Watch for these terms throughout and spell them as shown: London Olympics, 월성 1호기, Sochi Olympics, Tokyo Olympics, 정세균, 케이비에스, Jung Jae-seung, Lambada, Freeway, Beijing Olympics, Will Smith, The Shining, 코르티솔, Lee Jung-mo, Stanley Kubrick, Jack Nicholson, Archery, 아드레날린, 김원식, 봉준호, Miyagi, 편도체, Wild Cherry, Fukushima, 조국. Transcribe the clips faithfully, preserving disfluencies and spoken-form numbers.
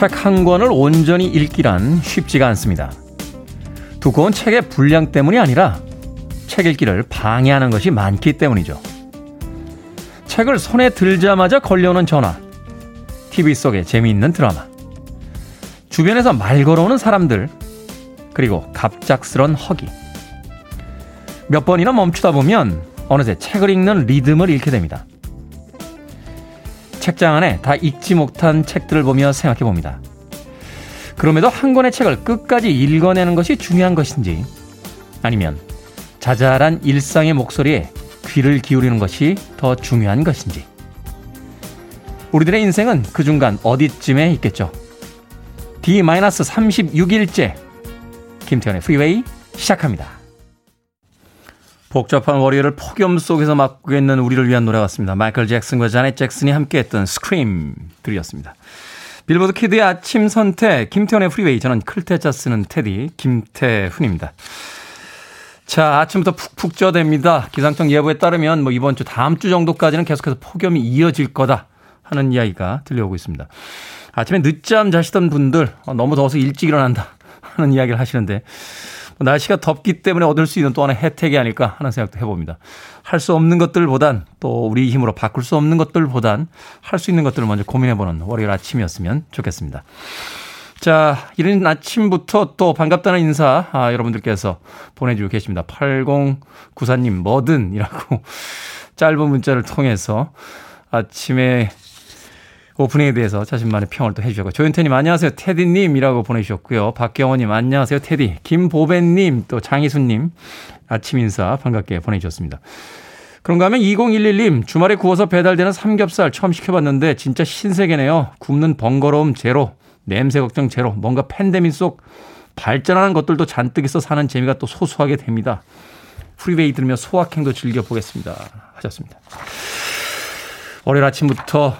책 한 권을 온전히 읽기란 쉽지가 않습니다. 두꺼운 책의 분량 때문이 아니라 책 읽기를 방해하는 것이 많기 때문이죠. 책을 손에 들자마자 걸려오는 전화, 티비 속의 재미있는 드라마, 주변에서 말 걸어오는 사람들, 그리고 갑작스런 허기. 몇 번이나 멈추다 보면 어느새 책을 읽는 리듬을 잃게 됩니다. 책장 안에 다 읽지 못한 책들을 보며 생각해 봅니다. 그럼에도 한 권의 책을 끝까지 읽어내는 것이 중요한 것인지, 아니면 자잘한 일상의 목소리에 귀를 기울이는 것이 더 중요한 것인지. 우리들의 인생은 그 중간 어디쯤에 있겠죠. 디 삼십육 일째 김태현의 프리웨이 시작합니다. 복잡한 월요일을 폭염 속에서 맞고 있는 우리를 위한 노래 같습니다. 마이클 잭슨과 자넷 잭슨이 함께했던 스크림들이었습니다. 빌보드 키드의 아침 선택 김태현의 프리웨이, 저는 클테짜 쓰는 테디 김태훈입니다. 자, 아침부터 푹푹 쪄댑니다. 기상청 예보에 따르면 뭐 이번 주 다음 주 정도까지는 계속해서 폭염이 이어질 거다 하는 이야기가 들려오고 있습니다. 아침에 늦잠 자시던 분들, 너무 더워서 일찍 일어난다 하는 이야기를 하시는데, 날씨가 덥기 때문에 얻을 수 있는 또 하나의 혜택이 아닐까 하는 생각도 해봅니다. 할 수 없는 것들보단, 또 우리 힘으로 바꿀 수 없는 것들보단 할 수 있는 것들을 먼저 고민해보는 월요일 아침이었으면 좋겠습니다. 자, 이른 아침부터 또 반갑다는 인사, 아, 여러분들께서 보내주고 계십니다. 팔공구사님 뭐든 이라고 짧은 문자를 통해서 아침에 오프닝에 대해서 자신만의 평을 또 해주셨고, 조윤태님 안녕하세요 테디님이라고 보내주셨고요, 박경호님 안녕하세요 테디, 김보배님, 또 장희수님 아침 인사 반갑게 보내주셨습니다. 그런가 하면 이공일일님 주말에 구워서 배달되는 삼겹살 처음 시켜봤는데 진짜 신세계네요. 굽는 번거로움 제로, 냄새 걱정 제로, 뭔가 팬데믹 속 발전하는 것들도 잔뜩 있어 사는 재미가 또 소소하게 됩니다. 프리웨이 들으며 소확행도 즐겨보겠습니다 하셨습니다. 월요일 아침부터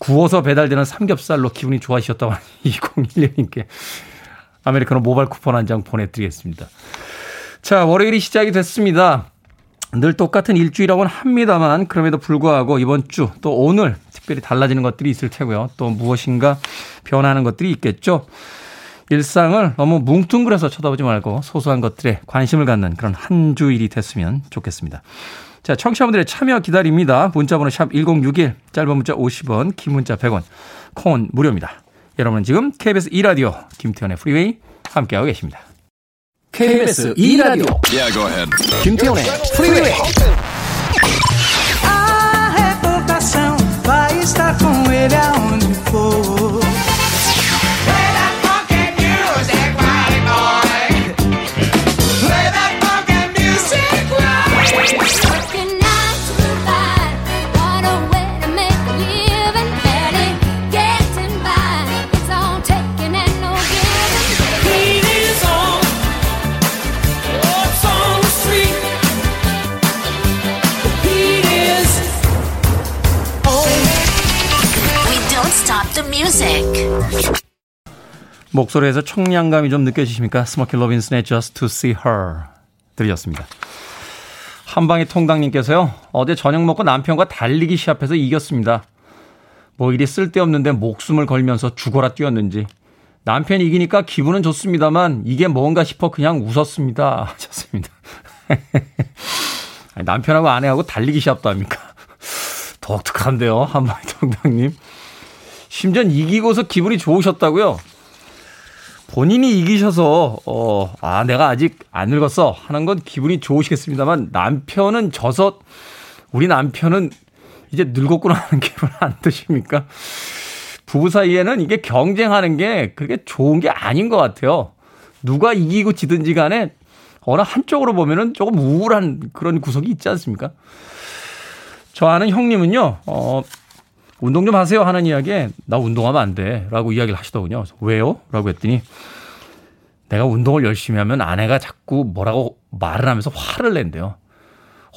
구워서 배달되는 삼겹살로 기분이 좋아지셨다고 하는 이공일일님께 아메리카노 모바일 쿠폰 한 장 보내드리겠습니다. 자, 월요일이 시작이 됐습니다. 늘 똑같은 일주일이라고는 합니다만, 그럼에도 불구하고 이번 주 또 오늘 특별히 달라지는 것들이 있을 테고요. 또 무엇인가 변화하는 것들이 있겠죠. 일상을 너무 뭉뚱그려서 쳐다보지 말고 소소한 것들에 관심을 갖는 그런 한 주일이 됐으면 좋겠습니다. 자, 청취자분들의 참여 기다립니다. 문자번호 샵 일공육일, 짧은 문자 오십 원, 긴 문자 백 원, 콩은 무료입니다. 여러분은 지금 케이비에스 이 라디오 김태현의 프리웨이 함께하고 계십니다. 케이비에스 이 라디오 yeah, go ahead. 김태현의 프리웨이. A reportação vai estar com ele aonde for. 목소리에서 청량감이 좀 느껴지십니까? 스모키 로빈슨의 Just to See Her 들으셨습니다. 한방의 통당님께서요, 어제 저녁 먹고 남편과 달리기 시합해서 이겼습니다. 뭐 일이 쓸데없는데 목숨을 걸면서 죽어라 뛰었는지, 남편이 이기니까 기분은 좋습니다만 이게 뭔가 싶어 그냥 웃었습니다 하셨습니다. 남편하고 아내하고 달리기 시합도 합니까? 독특한데요, 한방의 통당님. 심지어 이기고서 기분이 좋으셨다고요? 본인이 이기셔서 어, 아 내가 아직 안 늙었어 하는 건 기분이 좋으시겠습니다만, 남편은 져서 우리 남편은 이제 늙었구나 하는 기분 안 드십니까? 부부 사이에는 이게 경쟁하는 게 그렇게 좋은 게 아닌 것 같아요. 누가 이기고 지든지 간에 어느 한쪽으로 보면은 조금 우울한 그런 구석이 있지 않습니까? 저 아는 형님은요, 어, 운동 좀 하세요 하는 이야기에 나 운동하면 안 돼 라고 이야기를 하시더군요. 왜요? 라고 했더니, 내가 운동을 열심히 하면 아내가 자꾸 뭐라고 말을 하면서 화를 낸대요.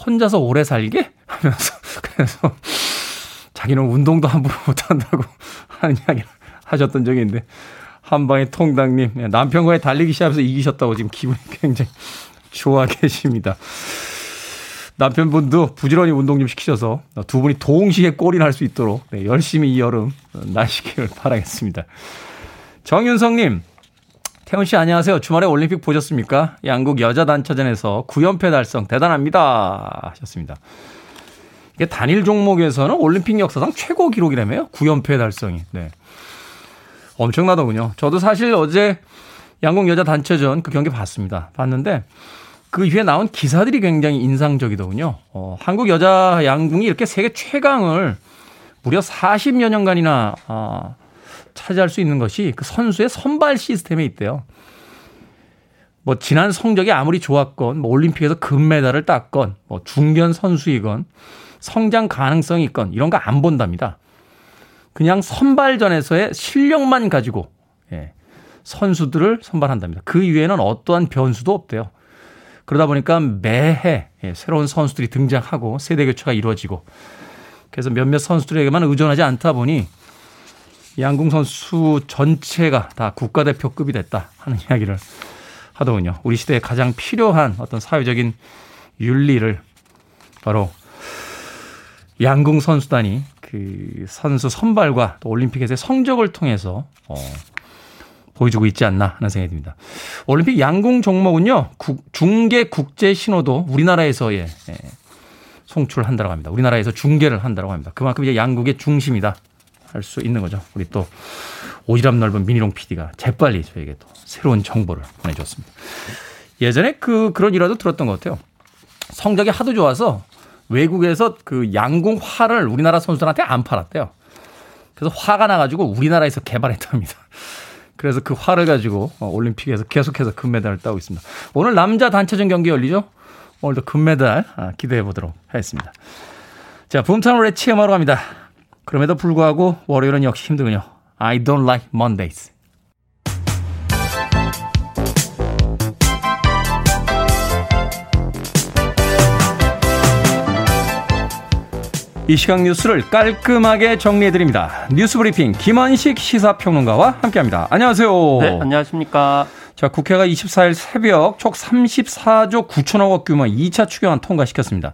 혼자서 오래 살게? 하면서. 그래서 자기는 운동도 함부로 못한다고 하는 이야기를 하셨던 적이 있는데, 한방의 통당님, 남편과의 달리기 시합에서 이기셨다고 지금 기분이 굉장히 좋아 계십니다. 남편분도 부지런히 운동 좀 시키셔서 두 분이 동시에 골이 날 수 있도록 열심히 이 여름 나시기를 바라겠습니다. 정윤성님, 태훈씨 안녕하세요. 주말에 올림픽 보셨습니까? 양국 여자단체전에서 구 연패 달성 대단합니다 하셨습니다. 이게 단일 종목에서는 올림픽 역사상 최고 기록이라며요. 구 연패 달성이. 네. 엄청나더군요. 저도 사실 어제 양궁 여자 단체전 그 경기 봤습니다. 봤는데 그 위에 나온 기사들이 굉장히 인상적이더군요. 어, 한국 여자 양궁이 이렇게 세계 최강을 무려 사십여 년간이나 어, 차지할 수 있는 것이 그 선수의 선발 시스템에 있대요. 뭐 지난 성적이 아무리 좋았건, 뭐 올림픽에서 금메달을 땄건, 뭐 중견 선수이건, 성장 가능성이 있건 이런 거 안 본답니다. 그냥 선발전에서의 실력만 가지고 예, 선수들을 선발한답니다. 그 이외에는 어떠한 변수도 없대요. 그러다 보니까 매해 예, 새로운 선수들이 등장하고 세대 교체가 이루어지고, 그래서 몇몇 선수들에게만 의존하지 않다 보니 양궁 선수 전체가 다 국가대표급이 됐다 하는 이야기를 하더군요. 우리 시대에 가장 필요한 어떤 사회적인 윤리를 바로 양궁 선수단이 그 선수 선발과 또 올림픽에서의 성적을 통해서 어, 보여주고 있지 않나 하는 생각이 듭니다. 올림픽 양궁 종목은요, 국, 중계 국제 신호도 우리나라에서 예, 예, 송출을 한다고 합니다. 우리나라에서 중계를 한다고 합니다. 그만큼 이제 양국의 중심이다 할 수 있는 거죠. 우리 또 오지랖 넓은 미니롱 피디가 재빨리 저에게 또 새로운 정보를 보내줬습니다. 예전에 그 그런 일화도 들었던 것 같아요. 성적이 하도 좋아서 외국에서 그 양궁 화를 우리나라 선수들한테 안 팔았대요. 그래서 화가 나가지고 우리나라에서 개발했답니다. 그래서 그 화를 가지고 올림픽에서 계속해서 금메달을 따고 있습니다. 오늘 남자 단체전 경기 열리죠. 오늘도 금메달 기대해 보도록 하겠습니다. 자, 붐타운의 치엠하러 갑니다. 그럼에도 불구하고 월요일은 역시 힘들군요. I don't like Mondays. 이 시각 뉴스를 깔끔하게 정리해드립니다. 뉴스브리핑 김원식 시사평론가와 함께합니다. 안녕하세요. 네, 안녕하십니까. 자, 국회가 이십사일 새벽 총 삼십사조 구천억 원 규모 이 차 추경안 통과시켰습니다.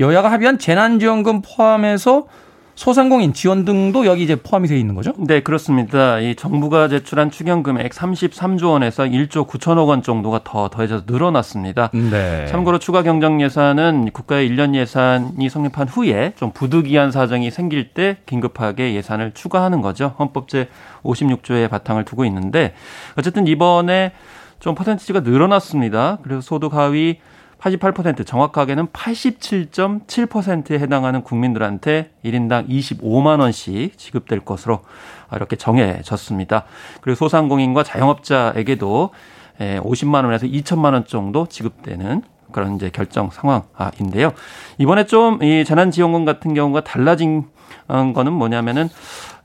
여야가 합의한 재난지원금 포함해서 소상공인 지원 등도 여기 이제 포함이 되어 있는 거죠? 네, 그렇습니다. 이 정부가 제출한 추경 금액 삼십삼조 원에서 일조 구천억 원 정도가 더 더해져서 늘어났습니다. 네. 참고로 추가 경정 예산은 국가의 일 년 예산이 성립한 후에 좀 부득이한 사정이 생길 때 긴급하게 예산을 추가하는 거죠. 헌법 제오십육조의 바탕을 두고 있는데, 어쨌든 이번에 좀 퍼센티지가 늘어났습니다. 그래서 소득 하위 팔십팔 퍼센트, 정확하게는 팔십칠 점 칠 퍼센트에 해당하는 국민들한테 일 인당 이십오만 원씩 지급될 것으로 이렇게 정해졌습니다. 그리고 소상공인과 자영업자에게도 오십만 원에서 이천만 원 정도 지급되는 그런 이제 결정 상황인데요. 이번에 좀 이 재난지원금 같은 경우가 달라진 거는 뭐냐면은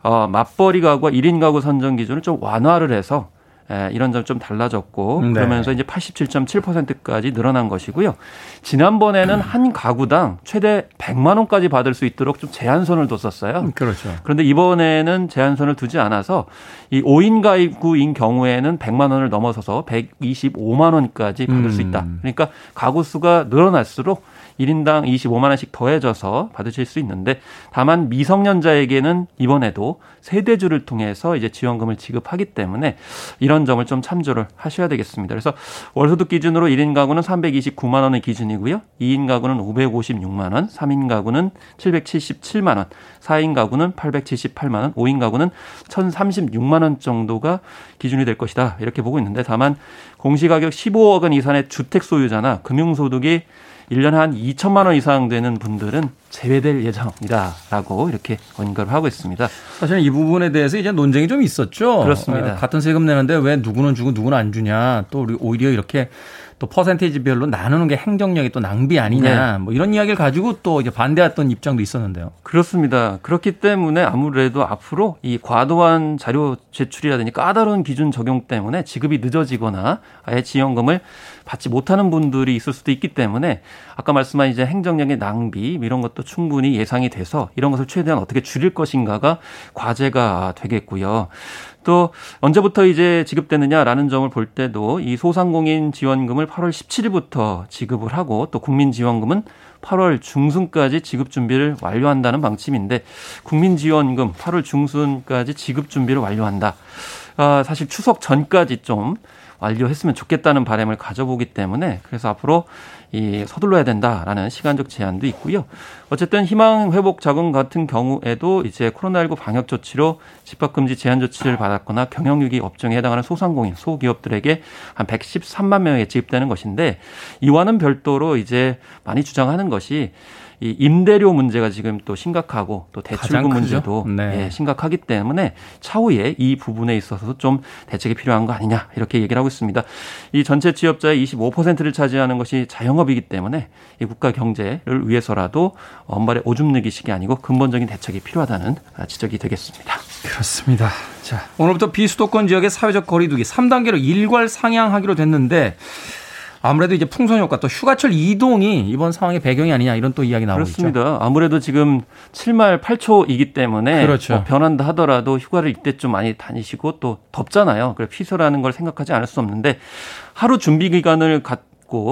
어, 맞벌이 가구와 일 인 가구 선정 기준을 좀 완화를 해서 예, 이런 점 좀 달라졌고, 그러면서 네. 이제 팔십칠 점 칠 퍼센트까지 늘어난 것이고요. 지난번에는 음. 한 가구당 최대 백만 원까지 받을 수 있도록 좀 제한선을 뒀었어요. 음, 그렇죠. 그런데 이번에는 제한선을 두지 않아서 이 오 인 가구인 경우에는 백만 원을 넘어서서 백이십오만 원까지 받을 음. 수 있다. 그러니까 가구 수가 늘어날수록 일 인당 이십오만 원씩 더해져서 받으실 수 있는데, 다만 미성년자에게는 이번에도 세대주를 통해서 이제 지원금을 지급하기 때문에 이런 점을 좀 참조를 하셔야 되겠습니다. 그래서 월소득 기준으로 일 인 가구는 삼백이십구만 원의 기준이고요. 이 인 가구는 오백오십육만 원, 삼 인 가구는 칠백칠십칠만 원, 사 인 가구는 팔백칠십팔만 원, 오 인 가구는 천삼십육만 원 정도가 기준이 될 것이다. 이렇게 보고 있는데, 다만 공시가격 십오억 원 이상의 주택 소유자나 금융소득이 일 년에 한 이천만 원 이상 되는 분들은 제외될 예정이다라고 이렇게 언급을 하고 있습니다. 사실은 이 부분에 대해서 이제 논쟁이 좀 있었죠. 그렇습니다. 같은 세금 내는데 왜 누구는 주고 누구는 안 주냐. 또 우리 오히려 이렇게 또 퍼센테이지별로 나누는 게 행정력이 또 낭비 아니냐. 네. 뭐 이런 이야기를 가지고 또 이제 반대했던 입장도 있었는데요. 그렇습니다. 그렇기 때문에 아무래도 앞으로 이 과도한 자료 제출이라든지 까다로운 기준 적용 때문에 지급이 늦어지거나 아예 지원금을 받지 못하는 분들이 있을 수도 있기 때문에, 아까 말씀한 이제 행정력의 낭비 이런 것도 충분히 예상이 돼서 이런 것을 최대한 어떻게 줄일 것인가가 과제가 되겠고요. 또 언제부터 이제 지급되느냐라는 점을 볼 때도 이 소상공인 지원금을 팔월 십칠일부터 지급을 하고, 또 국민지원금은 팔월 중순까지 지급 준비를 완료한다는 방침인데, 국민지원금 팔월 중순까지 지급 준비를 완료한다. 어, 사실 추석 전까지 좀 완료했으면 좋겠다는 바람을 가져보기 때문에 그래서 앞으로 이 서둘러야 된다라는 시간적 제한도 있고요. 어쨌든 희망 회복 자금 같은 경우에도 이제 코로나십구 방역 조치로 집합금지 제한 조치를 받았거나 경영위기 업종에 해당하는 소상공인, 소기업들에게 한 백십삼만 명에 지급되는 것인데 이와는 별도로 이제 많이 주장하는 것이 이 임대료 문제가 지금 또 심각하고 또 대출금 문제도 네. 예, 심각하기 때문에 차후에 이 부분에 있어서도 좀 대책이 필요한 거 아니냐 이렇게 얘기를 하고 있습니다. 이 전체 취업자의 이십오 퍼센트를 차지하는 것이 자영업이기 때문에 이 국가 경제를 위해서라도 엄발에 오줌 내기식이 아니고 근본적인 대책이 필요하다는 지적이 되겠습니다. 그렇습니다. 자, 오늘부터 비수도권 지역의 사회적 거리두기 삼 단계로 일괄 상향하기로 됐는데 아무래도 이제 풍선 효과 또 휴가철 이동이 이번 상황의 배경이 아니냐 이런 또 이야기 나오고 있죠. 그렇습니다. 아무래도 지금 칠말 팔초이기 때문에 그렇죠. 뭐 변한다 하더라도 휴가를 이때쯤 많이 다니시고 또 덥잖아요. 그래서 피서라는 걸 생각하지 않을 수 없는데 하루 준비 기간을 갖고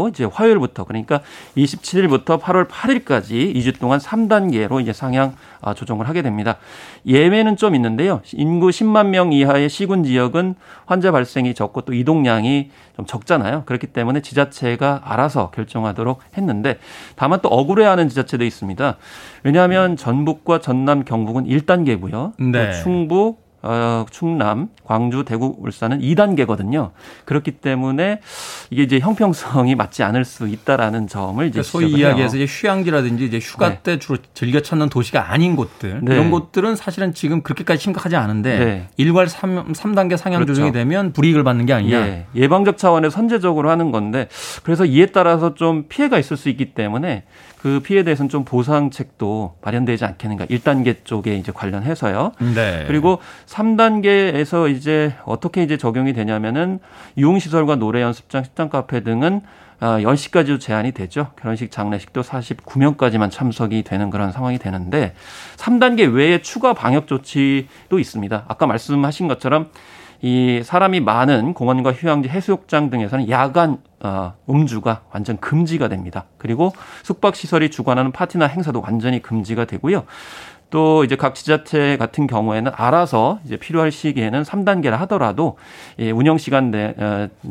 이제 화요일부터 그러니까 이십칠일부터 팔월 팔일까지 이 주 동안 삼 단계로 이제 상향 조정을 하게 됩니다. 예외는 좀 있는데요. 인구 십만 명 이하의 시군 지역은 환자 발생이 적고 또 이동량이 좀 적잖아요. 그렇기 때문에 지자체가 알아서 결정하도록 했는데 다만 또 억울해하는 지자체도 있습니다. 왜냐하면 전북과 전남, 경북은 일 단계고요. 네. 충북, 어, 충남, 광주, 대구, 울산은 이 단계거든요. 그렇기 때문에 이게 이제 형평성이 맞지 않을 수 있다라는 점을 이제 그러니까 소위 이야기해서 이제 휴양지라든지 이제 휴가 네. 때 주로 즐겨 찾는 도시가 아닌 곳들 네. 이런 곳들은 사실은 지금 그렇게까지 심각하지 않은데 네. 일괄 삼 단계 상향 그렇죠. 조정이 되면 불이익을 받는 게 아니냐. 네. 예방적 차원에서 선제적으로 하는 건데 그래서 이에 따라서 좀 피해가 있을 수 있기 때문에 그 피해에 대해서는 좀 보상책도 마련되지 않겠는가. 일 단계 쪽에 이제 관련해서요. 네. 그리고 삼 단계에서 이제 어떻게 이제 적용이 되냐면은 유흥시설과 노래연습장, 식당, 카페 등은 열 시까지도 제한이 되죠. 결혼식, 장례식도 사십구 명까지만 참석이 되는 그런 상황이 되는데 삼 단계 외에 추가 방역 조치도 있습니다. 아까 말씀하신 것처럼 이 사람이 많은 공원과 휴양지, 해수욕장 등에서는 야간 음주가 완전 금지가 됩니다. 그리고 숙박시설이 주관하는 파티나 행사도 완전히 금지가 되고요. 또 이제 각 지자체 같은 경우에는 알아서 이제 필요할 시기에는 삼 단계라 하더라도 운영 시간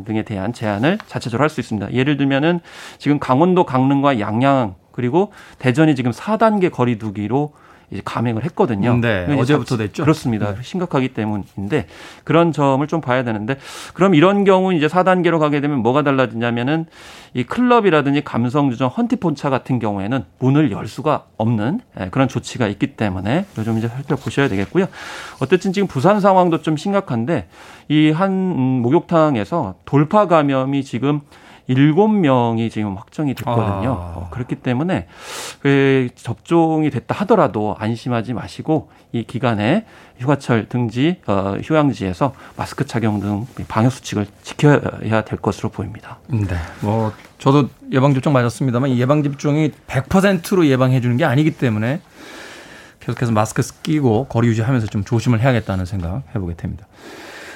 등에 대한 제한을 자체적으로 할 수 있습니다. 예를 들면은 지금 강원도, 강릉과 양양 그리고 대전이 지금 사 단계 거리두기로 이제 감행을 했거든요. 네, 어제부터 됐죠. 그렇습니다. 네. 심각하기 때문인데 그런 점을 좀 봐야 되는데 그럼 이런 경우 이제 사 단계로 가게 되면 뭐가 달라지냐면은 이 클럽이라든지 감성주점, 헌티폰차 같은 경우에는 문을 열 수가 없는 그런 조치가 있기 때문에 요즘 이제 살펴보셔야 되겠고요. 어쨌든 지금 부산 상황도 좀 심각한데 이 한 목욕탕에서 돌파 감염이 지금 일곱 명이 지금 확정이 됐거든요. 아. 그렇기 때문에 접종이 됐다 하더라도 안심하지 마시고 이 기간에 휴가철 등지 어, 휴양지에서 마스크 착용 등 방역 수칙을 지켜야 될 것으로 보입니다. 네. 뭐 저도 예방접종 맞았습니다만 예방접종이 백 퍼센트로 예방해 주는 게 아니기 때문에 계속해서 마스크 끼고 거리 유지하면서 좀 조심을 해야겠다는 생각 해보게 됩니다.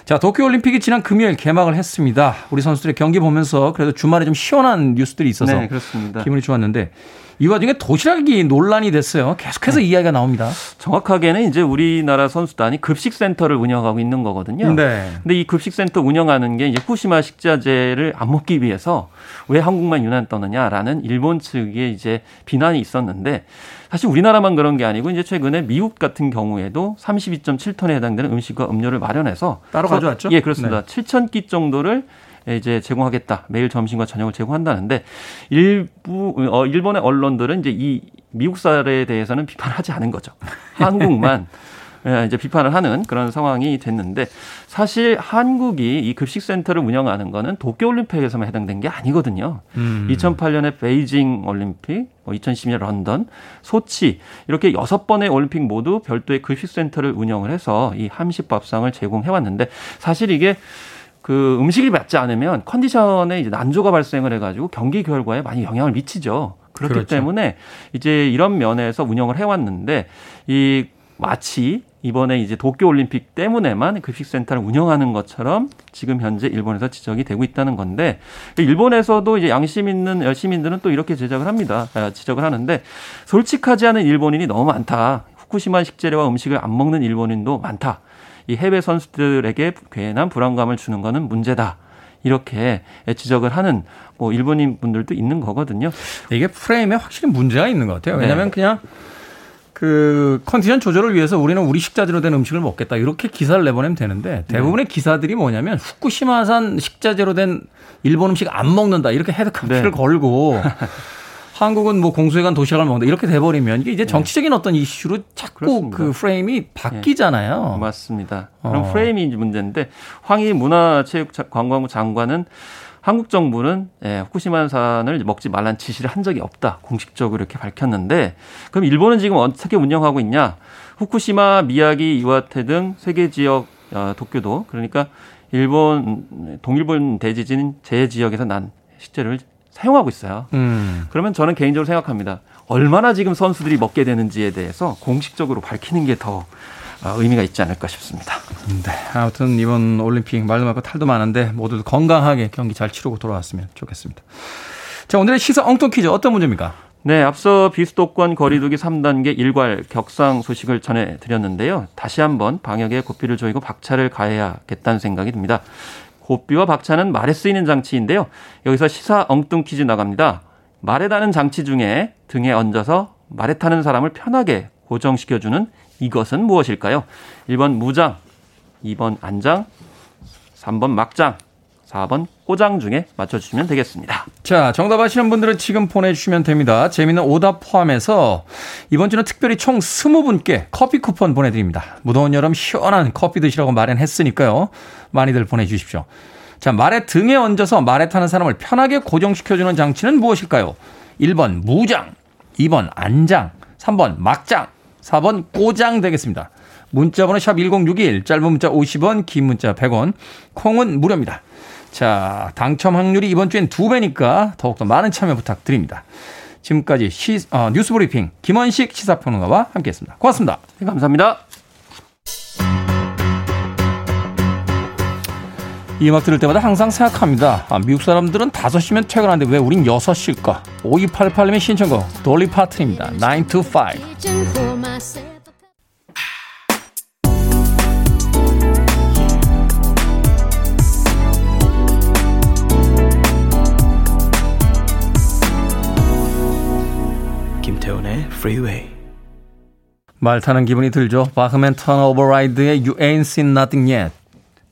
자, 도쿄올림픽이 지난 금요일 개막을 했습니다. 우리 선수들의 경기 보면서 그래도 주말에 좀 시원한 뉴스들이 있어서 네, 그렇습니다. 기분이 좋았는데 이 와중에 도시락이 논란이 됐어요. 계속해서 네. 이야기가 나옵니다. 정확하게는 이제 우리나라 선수단이 급식센터를 운영하고 있는 거거든요. 네. 근데 이 급식센터 운영하는 게 이제 후쿠시마 식자재를 안 먹기 위해서 왜 한국만 유난 떠느냐라는 일본 측의 이제 비난이 있었는데 사실 우리나라만 그런 게 아니고 이제 최근에 미국 같은 경우에도 삼십이 점 칠 톤에 해당되는 음식과 음료를 마련해서 따로 가져왔죠? 예, 그렇습니다. 네. 칠천 끼 정도를 이제 제공하겠다. 매일 점심과 저녁을 제공한다는데 일부 어, 일본의 언론들은 이제 이 미국 사례에 대해서는 비판하지 않은 거죠. 한국만 이제 비판을 하는 그런 상황이 됐는데 사실 한국이 이 급식센터를 운영하는 거는 도쿄올림픽에서만 해당된 게 아니거든요. 음. 이천팔 년에 베이징 올림픽, 이천십 년 런던, 소치 이렇게 여섯 번의 올림픽 모두 별도의 급식센터를 운영을 해서 이 한식밥상을 제공해왔는데 사실 이게 그 음식이 맞지 않으면 컨디션에 이제 난조가 발생을 해가지고 경기 결과에 많이 영향을 미치죠. 그렇기 그렇죠. 때문에 이제 이런 면에서 운영을 해왔는데 이 마치 이번에 이제 도쿄올림픽 때문에만 급식센터를 운영하는 것처럼 지금 현재 일본에서 지적이 되고 있다는 건데 일본에서도 이제 양심 있는 시민들은 또 이렇게 제작을 합니다. 지적을 하는데 솔직하지 않은 일본인이 너무 많다. 후쿠시마 식재료와 음식을 안 먹는 일본인도 많다. 이 해외 선수들에게 괜한 불안감을 주는 거는 문제다. 이렇게 지적을 하는 뭐 일본인 분들도 있는 거거든요. 이게 프레임에 확실히 문제가 있는 것 같아요. 왜냐하면 네. 그냥 그 컨디션 조절을 위해서 우리는 우리 식자재로 된 음식을 먹겠다 이렇게 기사를 내보내면 되는데 대부분의 네. 기사들이 뭐냐면 후쿠시마산 식자재로 된 일본 음식 안 먹는다 이렇게 헤드캡처를 네. 걸고 한국은 뭐 공수해간 도시락을 먹는다 이렇게 돼버리면 이게 이제 정치적인 네. 어떤 이슈로 자꾸 그렇습니다. 그 프레임이 바뀌잖아요. 네. 맞습니다. 그럼 어. 프레임이 문제인데 황희 문화체육관광부 장관은 한국 정부는 예, 후쿠시마산을 먹지 말란 지시를 한 적이 없다. 공식적으로 이렇게 밝혔는데 그럼 일본은 지금 어떻게 운영하고 있냐. 후쿠시마, 미야기, 이와테 등 세 개 지역 어, 도쿄도 그러니까 일본 동일본 대지진 재해 지역에서 난 식재료를 사용하고 있어요. 음. 그러면 저는 개인적으로 생각합니다. 얼마나 지금 선수들이 먹게 되는지에 대해서 공식적으로 밝히는 게 더 의미가 있지 않을까 싶습니다. 네, 아무튼 이번 올림픽 말도 많고 탈도 많은데 모두 건강하게 경기 잘 치르고 돌아왔으면 좋겠습니다. 자, 오늘의 시사 엉뚱 퀴즈 어떤 문제입니까? 네, 앞서 비수도권 거리두기 삼 단계 일괄 격상 소식을 전해드렸는데요. 다시 한번 방역에 고삐를 조이고 박차를 가해야겠다는 생각이 듭니다. 고삐와 박차는 말에 쓰이는 장치인데요. 여기서 시사 엉뚱 퀴즈 나갑니다. 말에 다는 장치 중에 등에 얹어서 말에 타는 사람을 편하게 고정시켜주는 이것은 무엇일까요? 일 번 무장, 이 번 안장, 삼 번 막장, 사 번 꼬장 중에 맞춰주시면 되겠습니다. 자, 정답 아시는 분들은 지금 보내주시면 됩니다. 재미있는 오답 포함해서 이번 주는 특별히 총 이십 분께 커피 쿠폰 보내드립니다. 무더운 여름 시원한 커피 드시라고 마련했으니까요. 많이들 보내주십시오. 자, 말의 등에 얹어서 말에 타는 사람을 편하게 고정시켜주는 장치는 무엇일까요? 일 번 무장, 이 번 안장, 삼 번 막장, 사 번 꼬장 되겠습니다. 문자번호 샵 일공육일, 짧은 문자 오십 원, 긴 문자 백 원, 콩은 무료입니다. 자, 당첨 확률이 이번 주엔 두 배니까 더욱더 많은 참여 부탁드립니다. 지금까지 시, 어, 뉴스브리핑 김원식 시사평론가와 함께했습니다. 고맙습니다. 네, 감사합니다. 이 음악 들을 때마다 항상 생각합니다. 아, 미국 사람들은 다섯 시면 퇴근하는데 왜 우린 여섯 시일까? 오이팔팔님의 신청곡 돌리 파튼입니다. 나인 투 파이브. 김태훈의 Freeway. 말 타는 기분이 들죠. 바흐맨 턴 오버라이드의 You Ain't Seen Nothing Yet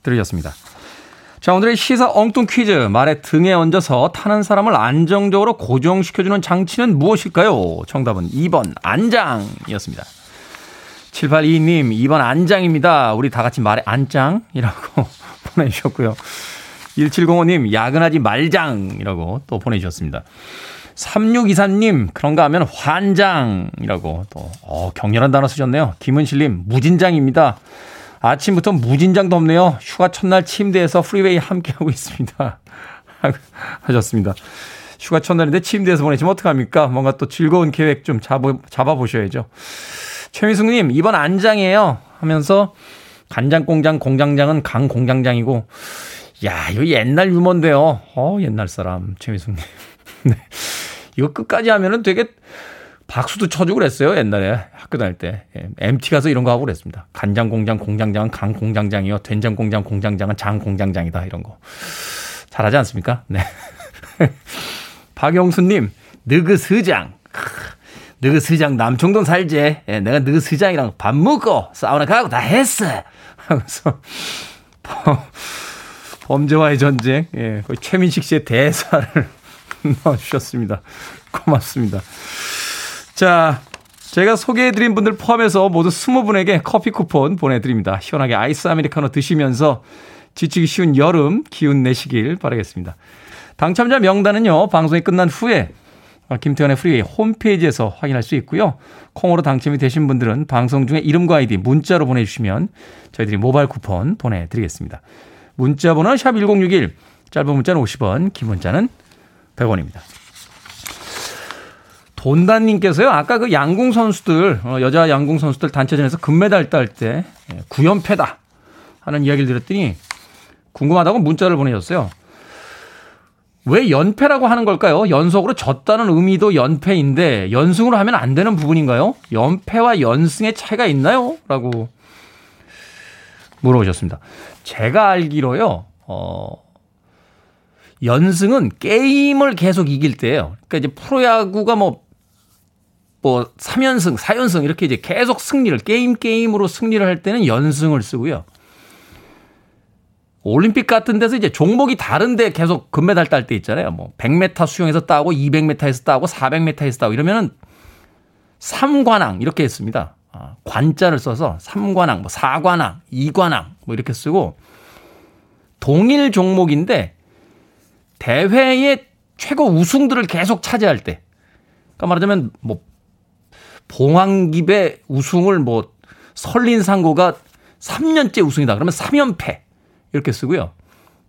들으셨습니다. 자, 오늘의 시사 엉뚱 퀴즈. 말의 등에 얹어서 타는 사람을 안정적으로 고정시켜주는 장치는 무엇일까요? 정답은 이 번 안장이었습니다. 칠팔이이님 이 번 안장입니다. 우리 다 같이 말의 안장이라고 보내주셨고요. 일칠공오님 야근하지 말장이라고 또 보내주셨습니다. 삼육이사님 그런가 하면 환장이라고 또 어, 격렬한 단어 쓰셨네요. 김은실님 무진장입니다. 아침부터 무진장 덥네요. 휴가 첫날 침대에서 프리웨이 함께하고 있습니다. 하셨습니다. 휴가 첫날인데 침대에서 보내시면 어떡합니까? 뭔가 또 즐거운 계획 좀 잡아, 잡아보셔야죠. 최미숙님 이번 안장이에요 하면서 간장공장 공장장은 강 공장장이고 야 이거 옛날 유머인데요. 어 옛날 사람 최미숙님. 네. 이거 끝까지 하면은 되게 박수도 쳐주고 그랬어요. 옛날에 학교 다닐 때. 엠티 가서 이런 거 하고 그랬습니다. 간장공장 공장장은 강공장장이요. 된장공장 공장장은 장공장장이다. 이런 거. 잘하지 않습니까? 네. 박영수님, 느그스장. 느그스장 남청동 살제. 예, 내가 느그스장이랑 밥 먹고 사우나 가고 다 했어. 하면서. 범죄와의 전쟁. 예, 거의 최민식 씨의 대사를. 넣어주셨습니다. 고맙습니다. 자, 제가 소개해드린 분들 포함해서 모두 스무 분에게 커피 쿠폰 보내드립니다. 시원하게 아이스 아메리카노 드시면서 지치기 쉬운 여름 기운 내시길 바라겠습니다. 당첨자 명단은요. 방송이 끝난 후에 김태현의 프리웨이 홈페이지에서 확인할 수 있고요. 콩으로 당첨이 되신 분들은 방송 중에 이름과 아이디 문자로 보내주시면 저희들이 모바일 쿠폰 보내드리겠습니다. 문자번호는 샵일공육일, 짧은 문자는 오십 원, 긴 문자는 백 원입니다. 돈단님께서요. 아까 그 양궁 선수들, 여자 양궁 선수들 단체전에서 금메달 딸 때 구연패다 하는 이야기를 드렸더니 궁금하다고 문자를 보내셨어요. 왜 연패라고 하는 걸까요? 연속으로 졌다는 의미도 연패인데 연승으로 하면 안 되는 부분인가요? 연패와 연승의 차이가 있나요? 라고 물어보셨습니다. 제가 알기로요. 어, 연승은 게임을 계속 이길 때예요. 그러니까 이제 프로야구가 뭐, 뭐 삼 연승, 사 연승 이렇게 이제 계속 승리를 게임 게임으로 승리를 할 때는 연승을 쓰고요. 올림픽 같은 데서 이제 종목이 다른데 계속 금메달 딸 때 있잖아요. 뭐 백 미터 수영에서 따고 이백 미터에서 따고 사백 미터에서 따고 이러면은 삼관왕 이렇게 했습니다. 관자를 써서 삼관왕, 뭐 사관왕, 이관왕 뭐 이렇게 쓰고 동일 종목인데 대회의 최고 우승들을 계속 차지할 때, 그러니까 말하자면 뭐 봉황기배 우승을 뭐 설린상고가 삼 년째 우승이다. 그러면 삼 연패. 이렇게 쓰고요.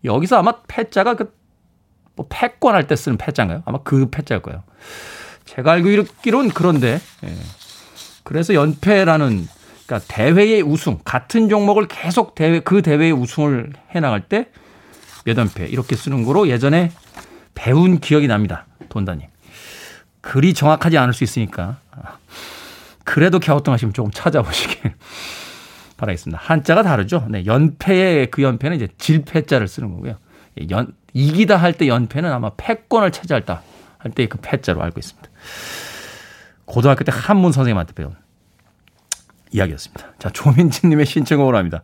여기서 아마 패자가 그 뭐 패권할 때 쓰는 패자인가요? 아마 그 패자일 거예요. 제가 알고 있기로는 그런데, 예. 그래서 연패라는, 그러니까 대회의 우승, 같은 종목을 계속 대회, 그 대회의 우승을 해나갈 때 몇 연패 이렇게 쓰는 거로 예전에 배운 기억이 납니다. 돈다님. 글이 정확하지 않을 수 있으니까 그래도 갸우뚱하시면 조금 찾아보시길 바라겠습니다. 한자가 다르죠. 네, 연패의 그 연패는 이제 질패자를 쓰는 거고요. 연, 이기다 할 때 연패는 아마 패권을 차지할 때 할 때 그 패자로 알고 있습니다. 고등학교 때 한문 선생님한테 배운 이야기였습니다. 자, 조민진님의 신청곡으로 합니다.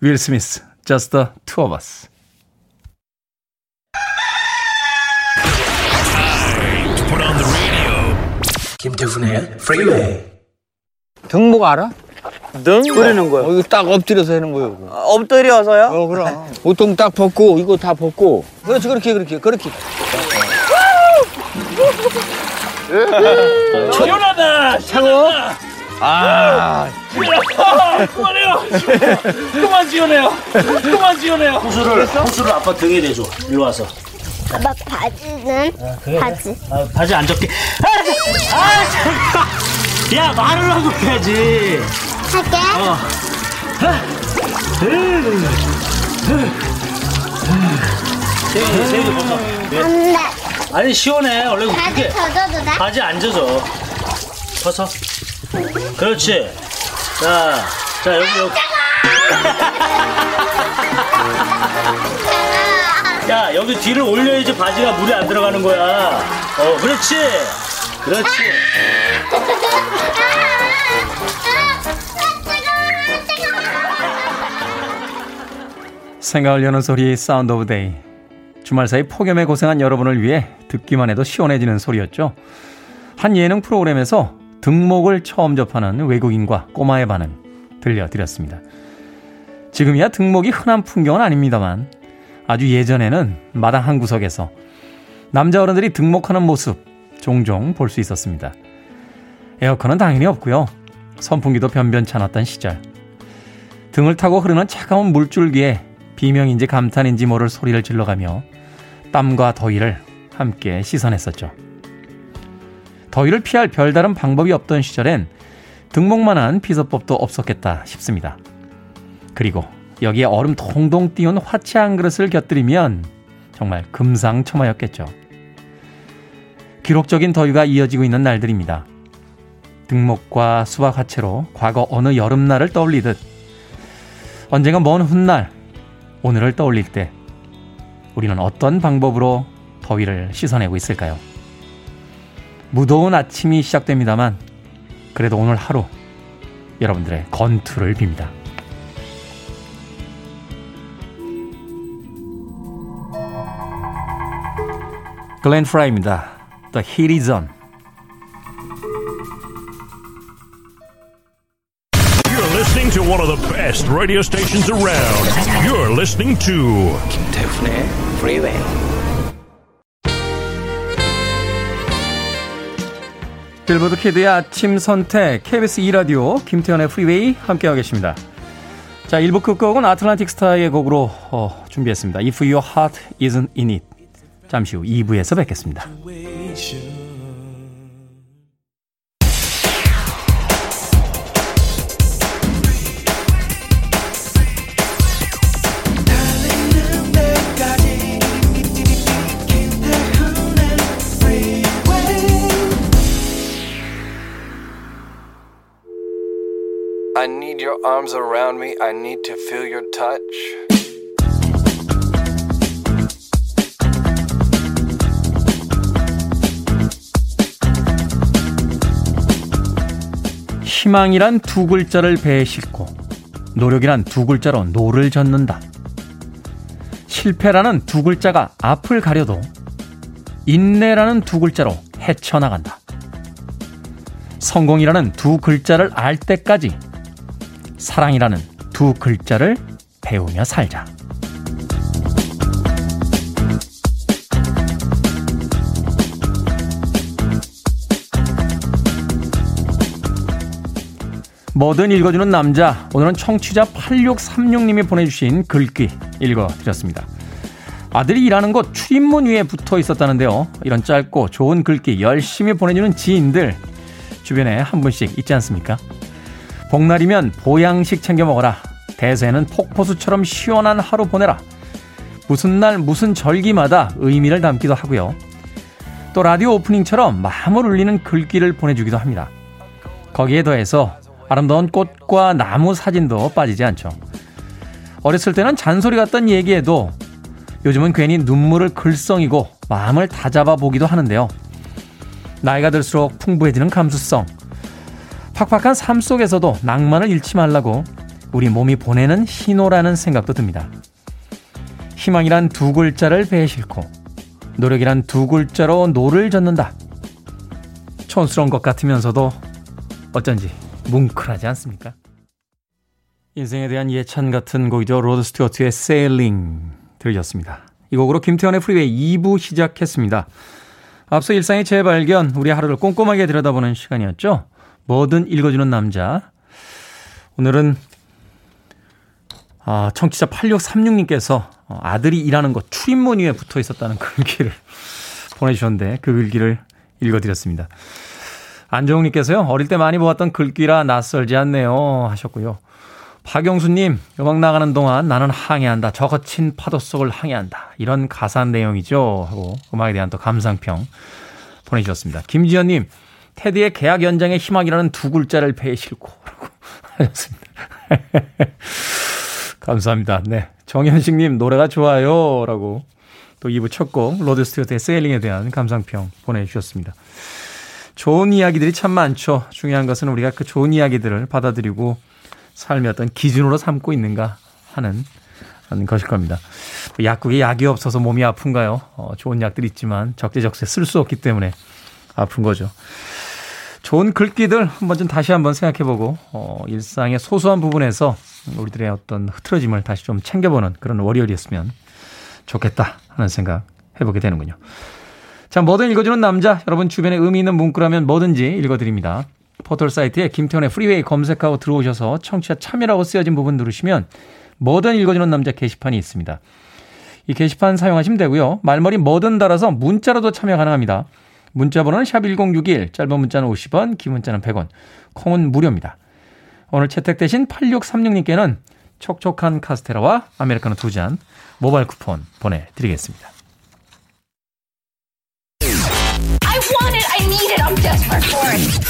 윌 스미스, Just the Two of Us. 김태훈의 Freeway. 등목 알아? 등? 뿌리는 거예요. 어, 이거 딱 엎드려서 하는 거예요. 이거. 아, 엎드려서요? 어, 그럼. 보통 딱 벗고, 이거 다 벗고. 그렇지, 그렇게, 그렇게, 그렇게. 시원하다! 차고? 아. 그만해요! 그만 지어내요! 그만 지어내요! 호수를, 호수를 아빠 등에 대줘. 이리 와서. 아빠 바지는? 아, 그래. 바지. 아, 바지 안 접게. 아, 아, 잠깐! 야, 말을 하고 해야지. 할게. 어. 세윤이, 세윤이 벗어. 네. 아니, 시원해. 원래 바지 젖어도 돼? 바지 안 젖어. 벗어. 그렇지. 자, 자, 여기, 여기. 야, 여기 뒤를 올려야지 바지가 물이 안 들어가는 거야. 어, 그렇지. 그렇지. 생각을 여는 소리의 사운드 오브 데이. 주말 사이 폭염에 고생한 여러분을 위해 듣기만 해도 시원해지는 소리였죠. 한 예능 프로그램에서 등목을 처음 접하는 외국인과 꼬마의 반응 들려드렸습니다. 지금이야 등목이 흔한 풍경은 아닙니다만 아주 예전에는 마당 한 구석에서 남자 어른들이 등목하는 모습 종종 볼 수 있었습니다. 에어컨은 당연히 없고요. 선풍기도 변변찮았던 시절. 등을 타고 흐르는 차가운 물줄기에 비명인지 감탄인지 모를 소리를 질러가며 땀과 더위를 함께 씻어냈었죠. 더위를 피할 별다른 방법이 없던 시절엔 등목만한 비서법도 없었겠다 싶습니다. 그리고 여기에 얼음 동동 띄운 화채 한 그릇을 곁들이면 정말 금상첨화였겠죠. 기록적인 더위가 이어지고 있는 날들입니다. 등목과 수박 화채로 과거 어느 여름날을 떠올리듯 언젠가 먼 훗날 오늘을 떠올릴 때 우리는 어떤 방법으로 더위를 씻어내고 있을까요? 무더운 아침이 시작됩니다만 그래도 오늘 하루 여러분들의 건투를 빕니다. 글렌 프라이입니다. The Heat is On. To one of the best radio stations around. You're listening to Kim Tae Hoon의 Freeway. 빌보드 키드의 아침 선택 케이비에스 이 라디오 김태현의 Freeway 함께하고 계십니다. 자, 일 부 끝곡은 아틀란틱 스타의 곡으로 어, 준비했습니다. If your heart isn't in it. 잠시 후 이 부에서 뵙겠습니다. I need your arms around me. I need to feel your touch. 희망이란 두 글자를 배에 싣고 노력이란 두 글자로 노를 젓는다. 실패라는 두 글자가 앞을 가려도 인내라는 두 글자로 헤쳐나간다. 성공이라는 두 글자를 알 때까지 사랑이라는 두 글자를 배우며 살자. 뭐든 읽어주는 남자, 오늘은 청취자 팔육삼육님이 보내주신 글귀 읽어드렸습니다. 아들이 일하는 곳 출입문 위에 붙어 있었다는데요. 이런 짧고 좋은 글귀 열심히 보내주는 지인들 주변에 한 분씩 있지 않습니까? 복날이면 보양식 챙겨 먹어라. 대세는 폭포수처럼 시원한 하루 보내라. 무슨 날 무슨 절기마다 의미를 담기도 하고요. 또 라디오 오프닝처럼 마음을 울리는 글귀를 보내주기도 합니다. 거기에 더해서 아름다운 꽃과 나무 사진도 빠지지 않죠. 어렸을 때는 잔소리 같던 얘기에도 요즘은 괜히 눈물을 글썽이고 마음을 다잡아 보기도 하는데요. 나이가 들수록 풍부해지는 감수성, 팍팍한 삶 속에서도 낭만을 잃지 말라고 우리 몸이 보내는 신호라는 생각도 듭니다. 희망이란 두 글자를 배에 싣고 노력이란 두 글자로 노를 젓는다. 촌스러운 것 같으면서도 어쩐지 뭉클하지 않습니까? 인생에 대한 예찬 같은 곡이죠. 로드 스튜어트의 Sailing 들으셨습니다. 이 곡으로 김태현의 프리웨이 이 부 시작했습니다. 앞서 일상의 재발견, 우리 하루를 꼼꼼하게 들여다보는 시간이었죠. 뭐든 읽어주는 남자. 오늘은 아, 청취자 팔육삼육님께서 아들이 일하는 것 출입문 위에 붙어 있었다는 글귀를 보내주셨는데 그 글귀를 읽어드렸습니다. 안정욱님께서요, 어릴 때 많이 보았던 글귀라 낯설지 않네요 하셨고요. 박영수님, 음악 나가는 동안 나는 항해한다, 저 거친 파도 속을 항해한다, 이런 가사 내용이죠 하고 음악에 대한 또 감상평 보내주셨습니다. 김지현님, 테디의 계약 연장의 희망이라는 두 글자를 배에 싣고 라고 하셨습니다. 감사합니다. 네, 정현식님, 노래가 좋아요 라고 또 이 부 첫 곡 로드 스튜어트의 세일링에 대한 감상평 보내주셨습니다. 좋은 이야기들이 참 많죠. 중요한 것은 우리가 그 좋은 이야기들을 받아들이고 삶의 어떤 기준으로 삼고 있는가 하는 것일 겁니다. 약국에 약이 없어서 몸이 아픈가요? 어, 좋은 약들이 있지만 적재적소에 쓸 수 없기 때문에 아픈 거죠. 좋은 글귀들 한번 좀 다시 한번 생각해보고 어, 일상의 소소한 부분에서 우리들의 어떤 흐트러짐을 다시 좀 챙겨보는 그런 월요일이었으면 좋겠다 하는 생각 해보게 되는군요. 자, 뭐든 읽어주는 남자, 여러분 주변에 의미 있는 문구라면 뭐든지 읽어드립니다. 포털 사이트에 김태훈의 프리웨이 검색하고 들어오셔서 청취자 참여라고 쓰여진 부분 누르시면 뭐든 읽어주는 남자 게시판이 있습니다. 이 게시판 사용하시면 되고요. 말머리 뭐든 달아서 문자로도 참여 가능합니다. 문자 번호는 샵 일공육일, 짧은 문자는 오십 원, 긴 문자는 백 원, 콩은 무료입니다. 오늘 채택되신 팔육삼육님께는 촉촉한 카스테라와 아메리카노 두 잔 모바일 쿠폰 보내드리겠습니다. I want it, I need it, I'm desperate for it.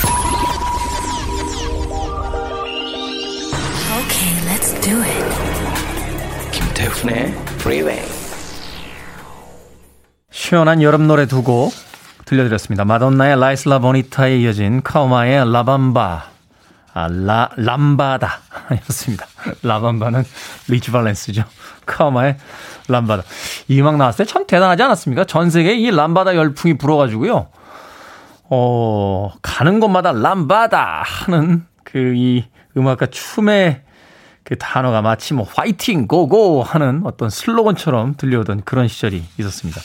Okay, let's do it. 김태훈의 Freeway. 시원한 여름 노래 두 곡 들려드렸습니다. 마돈나의 라이스 라 보니타에 이어진 카오마의 라밤바, 아, 라, 람바다 였습니다. 라밤바는 리치 발렌스죠. 카오마의 람바다. 이 음악 나왔을 때 참 대단하지 않았습니까? 전 세계에 이 람바다 열풍이 불어가지고요. 어, 가는 곳마다 람바다 하는 그 이 음악과 춤의 그 단어가 마치 뭐 화이팅, 고고 하는 어떤 슬로건처럼 들려오던 그런 시절이 있었습니다.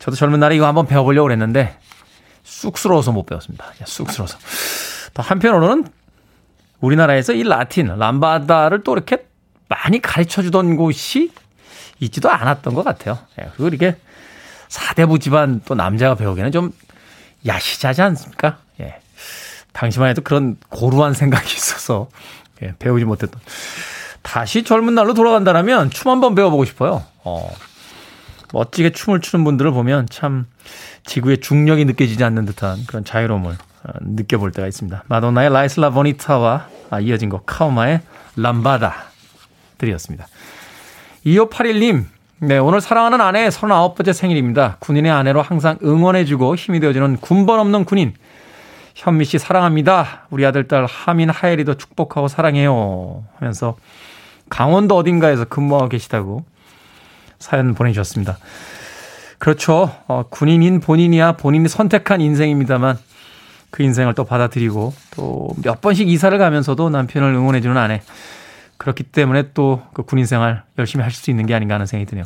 저도 젊은 날에 이거 한번 배워보려고 그랬는데 쑥스러워서 못 배웠습니다. 쑥스러워서. 또 한편으로는 우리나라에서 이 라틴, 람바다를 또 이렇게 많이 가르쳐 주던 곳이 있지도 않았던 것 같아요. 그리고 이렇게 사대부 집안 또 남자가 배우기에는 좀 야시자지 않습니까? 예. 당시만 해도 그런 고루한 생각이 있어서 예, 배우지 못했던. 다시 젊은 날로 돌아간다면 춤 한번 배워보고 싶어요. 어, 멋지게 춤을 추는 분들을 보면 참 지구의 중력이 느껴지지 않는 듯한 그런 자유로움을 느껴볼 때가 있습니다. 마돈나의 라이슬라 보니타와 아, 이어진 곡 카오마의 람바다 들이었습니다. 이오팔일 님, 네, 오늘 사랑하는 아내의 서른아홉 번째 생일입니다. 군인의 아내로 항상 응원해주고 힘이 되어주는 군번 없는 군인 현미 씨 사랑합니다. 우리 아들 딸 하민 하예리도 축복하고 사랑해요 하면서 강원도 어딘가에서 근무하고 계시다고 사연 보내주셨습니다. 그렇죠. 어, 군인인 본인이야 본인이 선택한 인생입니다만 그 인생을 또 받아들이고 또 몇 번씩 이사를 가면서도 남편을 응원해주는 아내. 그렇기 때문에 또 그 군인 생활 열심히 하실 수 있는 게 아닌가 하는 생각이 드네요.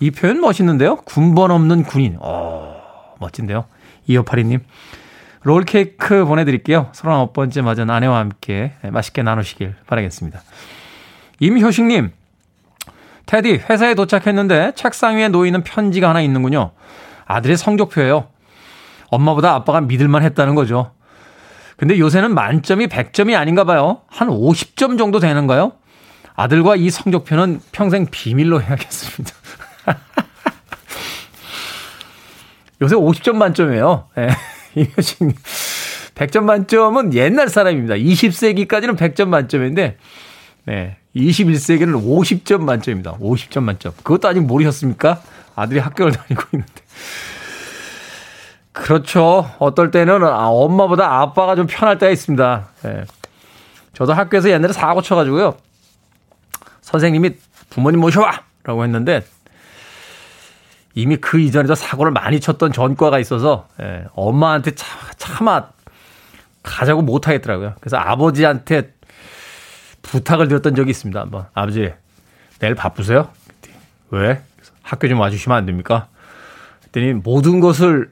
이 표현 멋있는데요. 군번 없는 군인. 어, 멋진데요. 이오팔이 님. 롤케이크 보내드릴게요. 서른아홉 번째 맞은 아내와 함께 맛있게 나누시길 바라겠습니다. 임효식님. 테디 회사에 도착했는데 책상 위에 놓이는 편지가 하나 있는군요. 아들의 성적표예요. 엄마보다 아빠가 믿을만 했다는 거죠. 근데 요새는 만점이 백 점이 아닌가 봐요. 한 오십 점 정도 되는가요? 아들과 이 성적표는 평생 비밀로 해야겠습니다. 요새 오십 점 만점이에요. 네. 백 점 만점은 옛날 사람입니다. 이십 세기까지는 백 점 만점인데 네, 이십일 세기는 오십 점 만점입니다. 오십 점 만점. 그것도 아직 모르셨습니까? 아들이 학교를 다니고 있는데. 그렇죠. 어떨 때는 아, 엄마보다 아빠가 좀 편할 때가 있습니다. 네. 저도 학교에서 옛날에 사고 쳐가지고요. 선생님이 부모님 모셔와! 라고 했는데 이미 그 이전에도 사고를 많이 쳤던 전과가 있어서 예, 엄마한테 차, 차마 가자고 못하겠더라고요. 그래서 아버지한테 부탁을 드렸던 적이 있습니다. 한번 아버지 내일 바쁘세요? 왜? 학교 좀 와주시면 안 됩니까? 그랬더니 모든 것을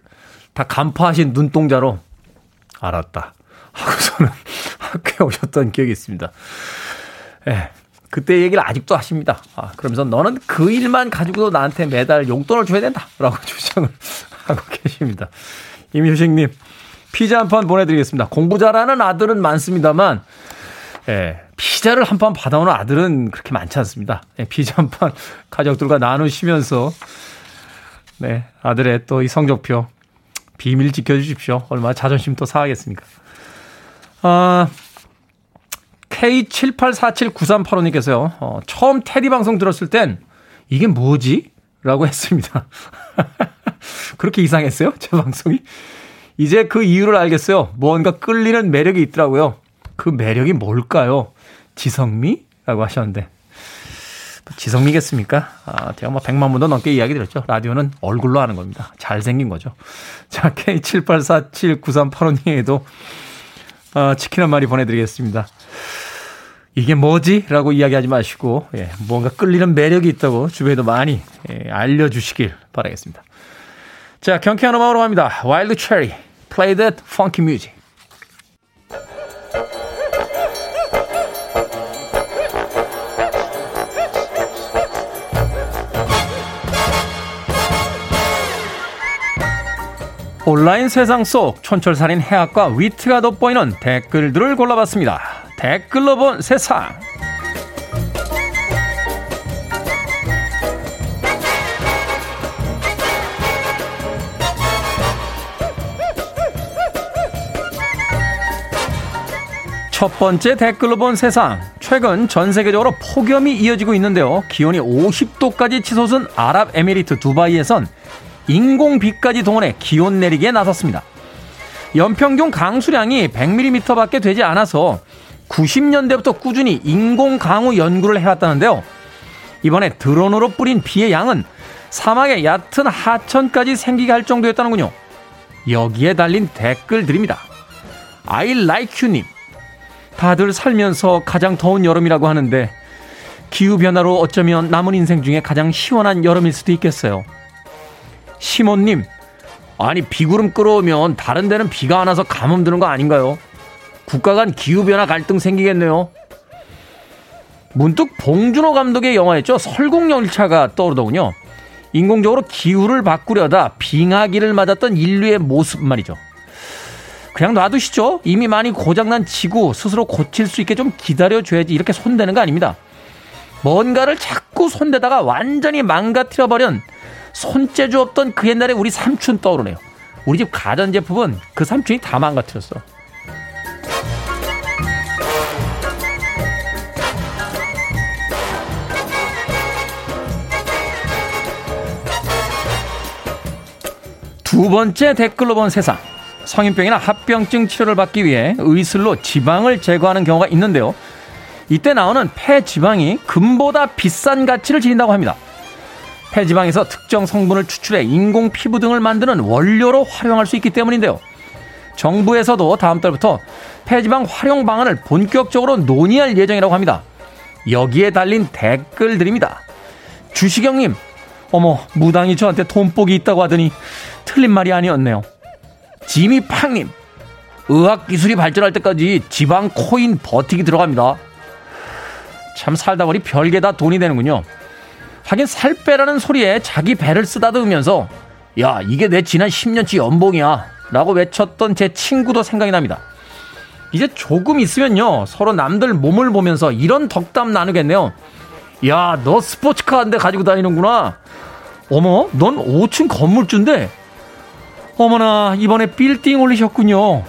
다 간파하신 눈동자로 알았다 하고서는 학교에 오셨던 기억이 있습니다. 예. 그때 얘기를 아직도 하십니다. 아, 그러면서 너는 그 일만 가지고도 나한테 매달 용돈을 줘야 된다라고 주장을 하고 계십니다. 임효식님 피자 한 판 보내드리겠습니다. 공부 잘하는 아들은 많습니다만 예, 피자를 한 판 받아오는 아들은 그렇게 많지 않습니다. 예, 피자 한 판 가족들과 나누시면서 네, 아들의 또 이 성적표 비밀 지켜주십시오. 얼마나 자존심 또 상하겠습니까. 아... 케이 칠팔사칠구삼팔오님께서요. 어, 처음 테디 방송 들었을 땐 이게 뭐지? 라고 했습니다. 그렇게 이상했어요? 제 방송이? 이제 그 이유를 알겠어요. 뭔가 끌리는 매력이 있더라고요. 그 매력이 뭘까요? 지성미? 라고 하셨는데 지성미겠습니까? 아, 제가 뭐 백만 번도 넘게 이야기 드렸죠. 라디오는 얼굴로 하는 겁니다. 잘생긴 거죠. 자, 케이 칠팔사칠구삼팔오님에도 어, 치킨 한 마리 보내드리겠습니다. 이게 뭐지? 라고 이야기하지 마시고 예, 뭔가 끌리는 매력이 있다고 주변에도 많이 예, 알려주시길 바라겠습니다. 자, 경쾌한 음악으로 갑니다. Wild Cherry, Play That Funky Music. 온라인 세상 속 촌철살인 해학과 위트가 돋보이는 댓글들을 골라봤습니다. 댓글로 본 세상. 첫 번째 댓글로 본 세상. 최근 전 세계적으로 폭염이 이어지고 있는데요. 기온이 오십 도까지 치솟은 아랍에미리트 두바이에선 인공비까지 동원해 기온 내리기에 나섰습니다. 연평균 강수량이 백 밀리미터밖에 되지 않아서 구십 년대부터 꾸준히 인공강우 연구를 해왔다는데요. 이번에 드론으로 뿌린 비의 양은 사막의 얕은 하천까지 생기게 할 정도였다는군요. 여기에 달린 댓글들입니다. I like you님. 다들 살면서 가장 더운 여름이라고 하는데 기후변화로 어쩌면 남은 인생 중에 가장 시원한 여름일 수도 있겠어요. 시몬님, 아니 비구름 끌어오면 다른 데는 비가 안 와서 가뭄 드는 거 아닌가요? 국가 간 기후변화 갈등 생기겠네요. 문득 봉준호 감독의 영화였죠. 설국열차가 떠오르더군요. 인공적으로 기후를 바꾸려다 빙하기를 맞았던 인류의 모습 말이죠. 그냥 놔두시죠. 이미 많이 고장난 지구 스스로 고칠 수 있게 좀 기다려줘야지 이렇게 손대는 거 아닙니다. 뭔가를 자꾸 손대다가 완전히 망가뜨려버린 손재주 없던 그 옛날에 우리 삼촌 떠오르네요. 우리 집 가전제품은 그 삼촌이 다 망가뜨렸어. 두 번째 댓글로 본 세상. 성인병이나 합병증 치료를 받기 위해 의술로 지방을 제거하는 경우가 있는데요. 이때 나오는 폐지방이 금보다 비싼 가치를 지닌다고 합니다. 폐지방에서 특정 성분을 추출해 인공 피부 등을 만드는 원료로 활용할 수 있기 때문인데요. 정부에서도 다음 달부터 폐지방 활용 방안을 본격적으로 논의할 예정이라고 합니다. 여기에 달린 댓글들입니다. 주시경님, 어머, 무당이 저한테 돈복이 있다고 하더니 틀린 말이 아니었네요. 지미팡님, 의학기술이 발전할 때까지 지방 코인 버티기 들어갑니다. 참 살다 보니 별게 다 돈이 되는군요. 하긴 살 빼라는 소리에 자기 배를 쓰다듬으면서 야, 이게 내 지난 십 년치 연봉이야 라고 외쳤던 제 친구도 생각이 납니다. 이제 조금 있으면요, 서로 남들 몸을 보면서 이런 덕담 나누겠네요. 야, 너 스포츠카 한 대 가지고 다니는구나. 어머, 넌 오 층 건물주인데. 어머나, 이번에 빌딩 올리셨군요.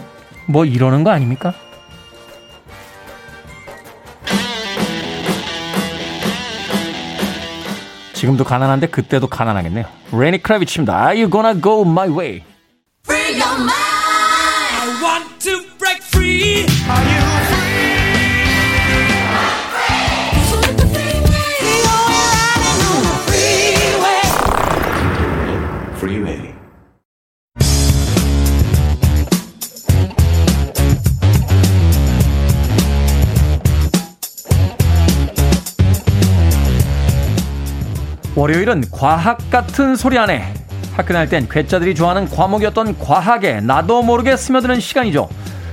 뭐 이러는 거 아닙니까? 지금도 가난한데 그때도 가난하겠네요. 레니 크라비치입니다. Are you gonna go my way? Free your mind. I want to break free. Are you free? I'm free. I'm free. You're riding on the freeway. Freeway. 월요일은 과학 같은 소리 안에, 학교 다닐 땐 괴짜들이 좋아하는 과목이었던 과학에 나도 모르게 스며드는 시간이죠.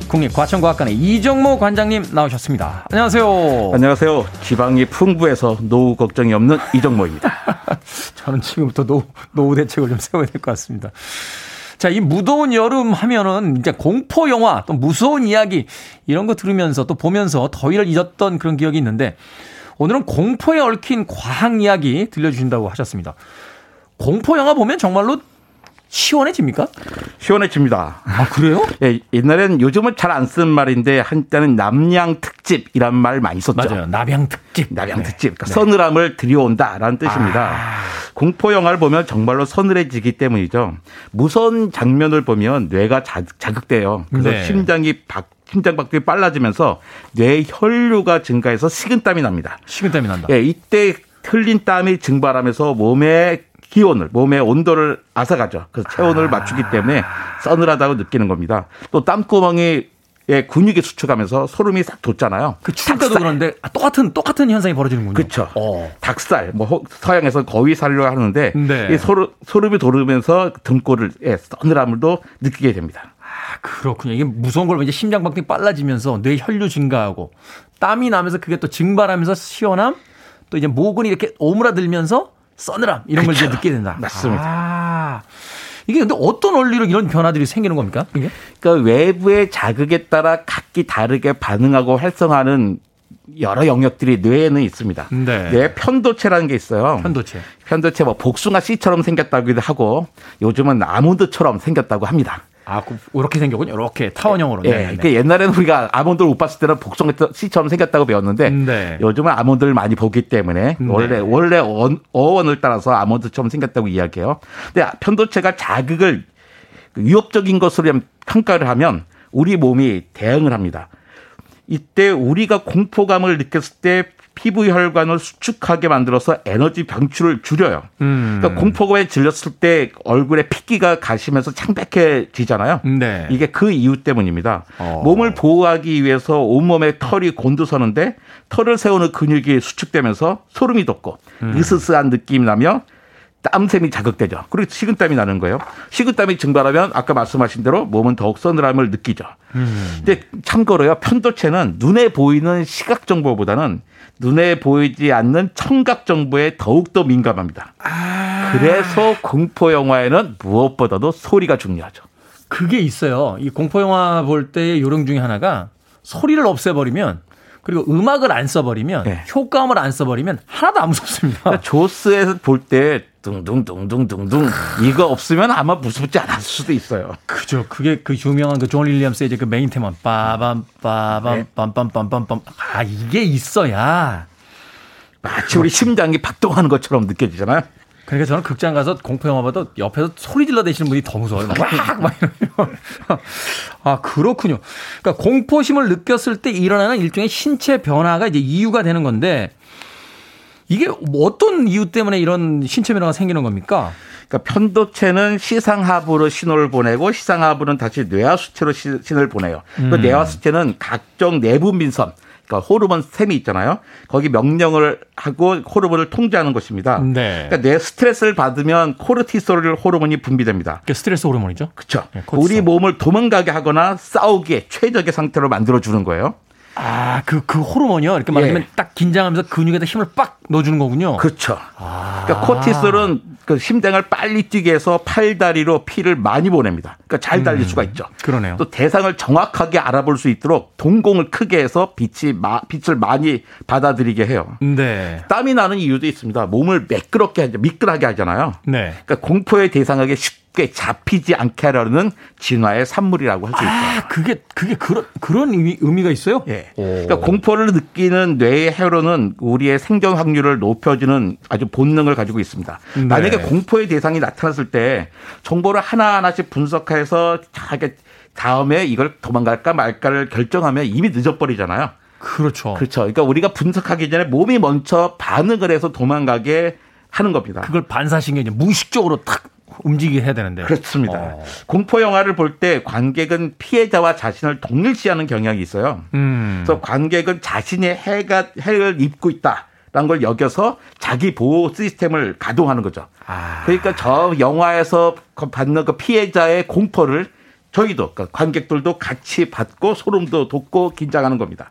국립과천과학관의 이정모 관장님 나오셨습니다. 안녕하세요. 안녕하세요. 지방이 풍부해서 노후 걱정이 없는 이정모입니다. 저는 지금부터 노후, 노후 대책을 좀 세워야 될 것 같습니다. 자, 이 무더운 여름 하면은 이제 공포 영화, 또 무서운 이야기 이런 거 들으면서 또 보면서 더위를 잊었던 그런 기억이 있는데, 오늘은 공포에 얽힌 과학 이야기 들려주신다고 하셨습니다. 공포 영화 보면 정말로 시원해집니까? 시원해집니다. 아, 그래요? 예, 옛날엔, 요즘은 잘 안 쓰는 말인데 한때는 남양 특집이란 말 많이 썼죠. 맞아요. 남양 특집. 남양 특집. 네. 그러니까 네. 서늘함을 들여온다라는 뜻입니다. 아. 공포 영화를 보면 정말로 서늘해지기 때문이죠. 무서운 장면을 보면 뇌가 자극돼요. 그래서 네. 심장이 박 심장 박동이 빨라지면서 뇌의 혈류가 증가해서 식은땀이 납니다. 식은땀이 난다. 예, 이때 흘린 땀이 증발하면서 몸의 기온을, 몸의 온도를 앗아가죠. 그래서 체온을 아. 맞추기 때문에 서늘하다고 느끼는 겁니다. 또 땀구멍이, 예, 근육이 수축하면서 소름이 싹 돋잖아요. 그 추울때도 그런데 아, 똑같은 똑같은 현상이 벌어지는군요. 그렇죠. 어. 닭살, 뭐 서양에서 거위 살려 하는데 네. 이 소름, 소름이 돋으면서 등골을, 예, 서늘함을도 느끼게 됩니다. 아, 그렇군요. 이게 무서운 걸 보면 이제 심장 박동이 빨라지면서 뇌 혈류 증가하고 땀이 나면서 그게 또 증발하면서 시원함, 또 이제 모근이 이렇게 오므라들면서 서늘함 이런 걸 그쵸. 이제 느끼게 된다. 맞습니다. 아. 이게 근데 어떤 원리로 이런 변화들이 생기는 겁니까? 이게? 그러니까 외부의 자극에 따라 각기 다르게 반응하고 활성화하는 여러 영역들이 뇌에는 있습니다. 네. 뇌 편도체라는 게 있어요. 편도체. 편도체 뭐 복숭아 씨처럼 생겼다고도 하고 요즘은 아몬드처럼 생겼다고 합니다. 아, 이렇게 생겼군요. 이렇게 타원형으로. 예, 네, 네. 그러니까 옛날에는 우리가 아몬드를 못 봤을 때는 복숭아 씨처럼 생겼다고 배웠는데 네. 요즘은 아몬드를 많이 보기 때문에 네. 원래 원래 원, 어원을 따라서 아몬드처럼 생겼다고 이야기해요. 근데 편도체가 자극을 위협적인 것으로 평가를 하면 우리 몸이 대응을 합니다. 이때 우리가 공포감을 느꼈을 때 피부 혈관을 수축하게 만들어서 에너지 방출을 줄여요. 음. 그러니까 공포감에 질렸을 때 얼굴에 핏기가 가시면서 창백해지잖아요. 네. 이게 그 이유 때문입니다. 어. 몸을 보호하기 위해서 온몸에 털이 곤두서는데 털을 세우는 근육이 수축되면서 소름이 돋고 음. 으스스한 느낌이 나며 땀샘이 자극되죠. 그리고 식은땀이 나는 거예요. 식은땀이 증발하면 아까 말씀하신 대로 몸은 더욱 서늘함을 느끼죠. 음. 근데 참고로요, 편도체는 눈에 보이는 시각 정보보다는 눈에 보이지 않는 청각 정보에 더욱더 민감합니다. 아. 그래서 공포 영화에는 무엇보다도 소리가 중요하죠. 그게 있어요. 이 공포 영화 볼 때의 요령 중에 하나가 소리를 없애버리면, 그리고 음악을 안 써버리면, 네. 효과음을 안 써버리면 하나도 안 무섭습니다. 그러니까 조스에서 볼 때 둥둥둥둥둥둥 이거 없으면 아마 무섭지 않았을 수도 있어요. 그죠. 그게 그 유명한 그 존 윌리엄스의 이제 그 메인 테마 빠밤 빠밤 빰빰빰빰빰. 아, 이게 있어야 마치 우리 심장이 박동하는 것처럼 느껴지잖아요. 그러니까 저는 극장 가서 공포영화 봐도 옆에서 소리 질러 대시는 분이 더 무서워요. 막, 막 이러면. 아, 그렇군요. 그러니까 공포심을 느꼈을 때 일어나는 일종의 신체 변화가 이제 이유가 되는 건데, 이게 어떤 이유 때문에 이런 신체 변화가 생기는 겁니까? 그러니까 편도체는 시상하부로 신호를 보내고 시상하부는 다시 뇌하수체로 신호를 보내요. 음. 그 뇌하수체는 각종 내부 민선, 그러니까 호르몬 샘이 있잖아요. 거기 명령을 하고 호르몬을 통제하는 것입니다. 네. 그러니까 뇌 스트레스를 받으면 코르티솔 호르몬이 분비됩니다. 그러니까 스트레스 호르몬이죠? 그렇죠. 네, 우리 몸을 도망가게 하거나 싸우기에 최적의 상태로 만들어주는 거예요. 아, 그, 그 호르몬이요? 이렇게 말하면 예. 딱 긴장하면서 근육에다 힘을 빡 넣어주는 거군요. 그렇죠. 아. 그러니까 코티솔은 그 심장을 빨리 뛰게 해서 팔다리로 피를 많이 보냅니다. 그러니까 잘 달릴 음. 수가 있죠. 그러네요. 또 대상을 정확하게 알아볼 수 있도록 동공을 크게 해서 빛이 마, 빛을 많이 받아들이게 해요. 네. 땀이 나는 이유도 있습니다. 몸을 매끄럽게 하죠. 미끌하게 하잖아요. 네. 그러니까 공포의 대상에게 쉽게 잡히지 않게 하려는 진화의 산물이라고 할 수 있어요. 아, 그게 그게 그런 그런 의미, 의미가 있어요? 예. 그러니까 공포를 느끼는 뇌의 회로는 우리의 생존 확률을 높여주는 아주 본능을 가지고 있습니다. 네. 만약에 공포의 대상이 나타났을 때 정보를 하나하나씩 분석해서 자기 다음에 이걸 도망갈까 말까를 결정하면 이미 늦어버리잖아요. 그렇죠. 그렇죠. 그러니까 우리가 분석하기 전에 몸이 먼저 반응을 해서 도망가게 하는 겁니다. 그걸 반사신경이 무의식적으로 탁 움직이게 해야 되는데. 그렇습니다. 어. 공포 영화를 볼 때 관객은 피해자와 자신을 동일시하는 경향이 있어요. 음. 그래서 관객은 자신의 해가, 해를 입고 있다라는 걸 여겨서 자기 보호 시스템을 가동하는 거죠. 아. 그러니까 저 영화에서 받는 그 피해자의 공포를 저희도 관객들도 같이 받고 소름도 돋고 긴장하는 겁니다.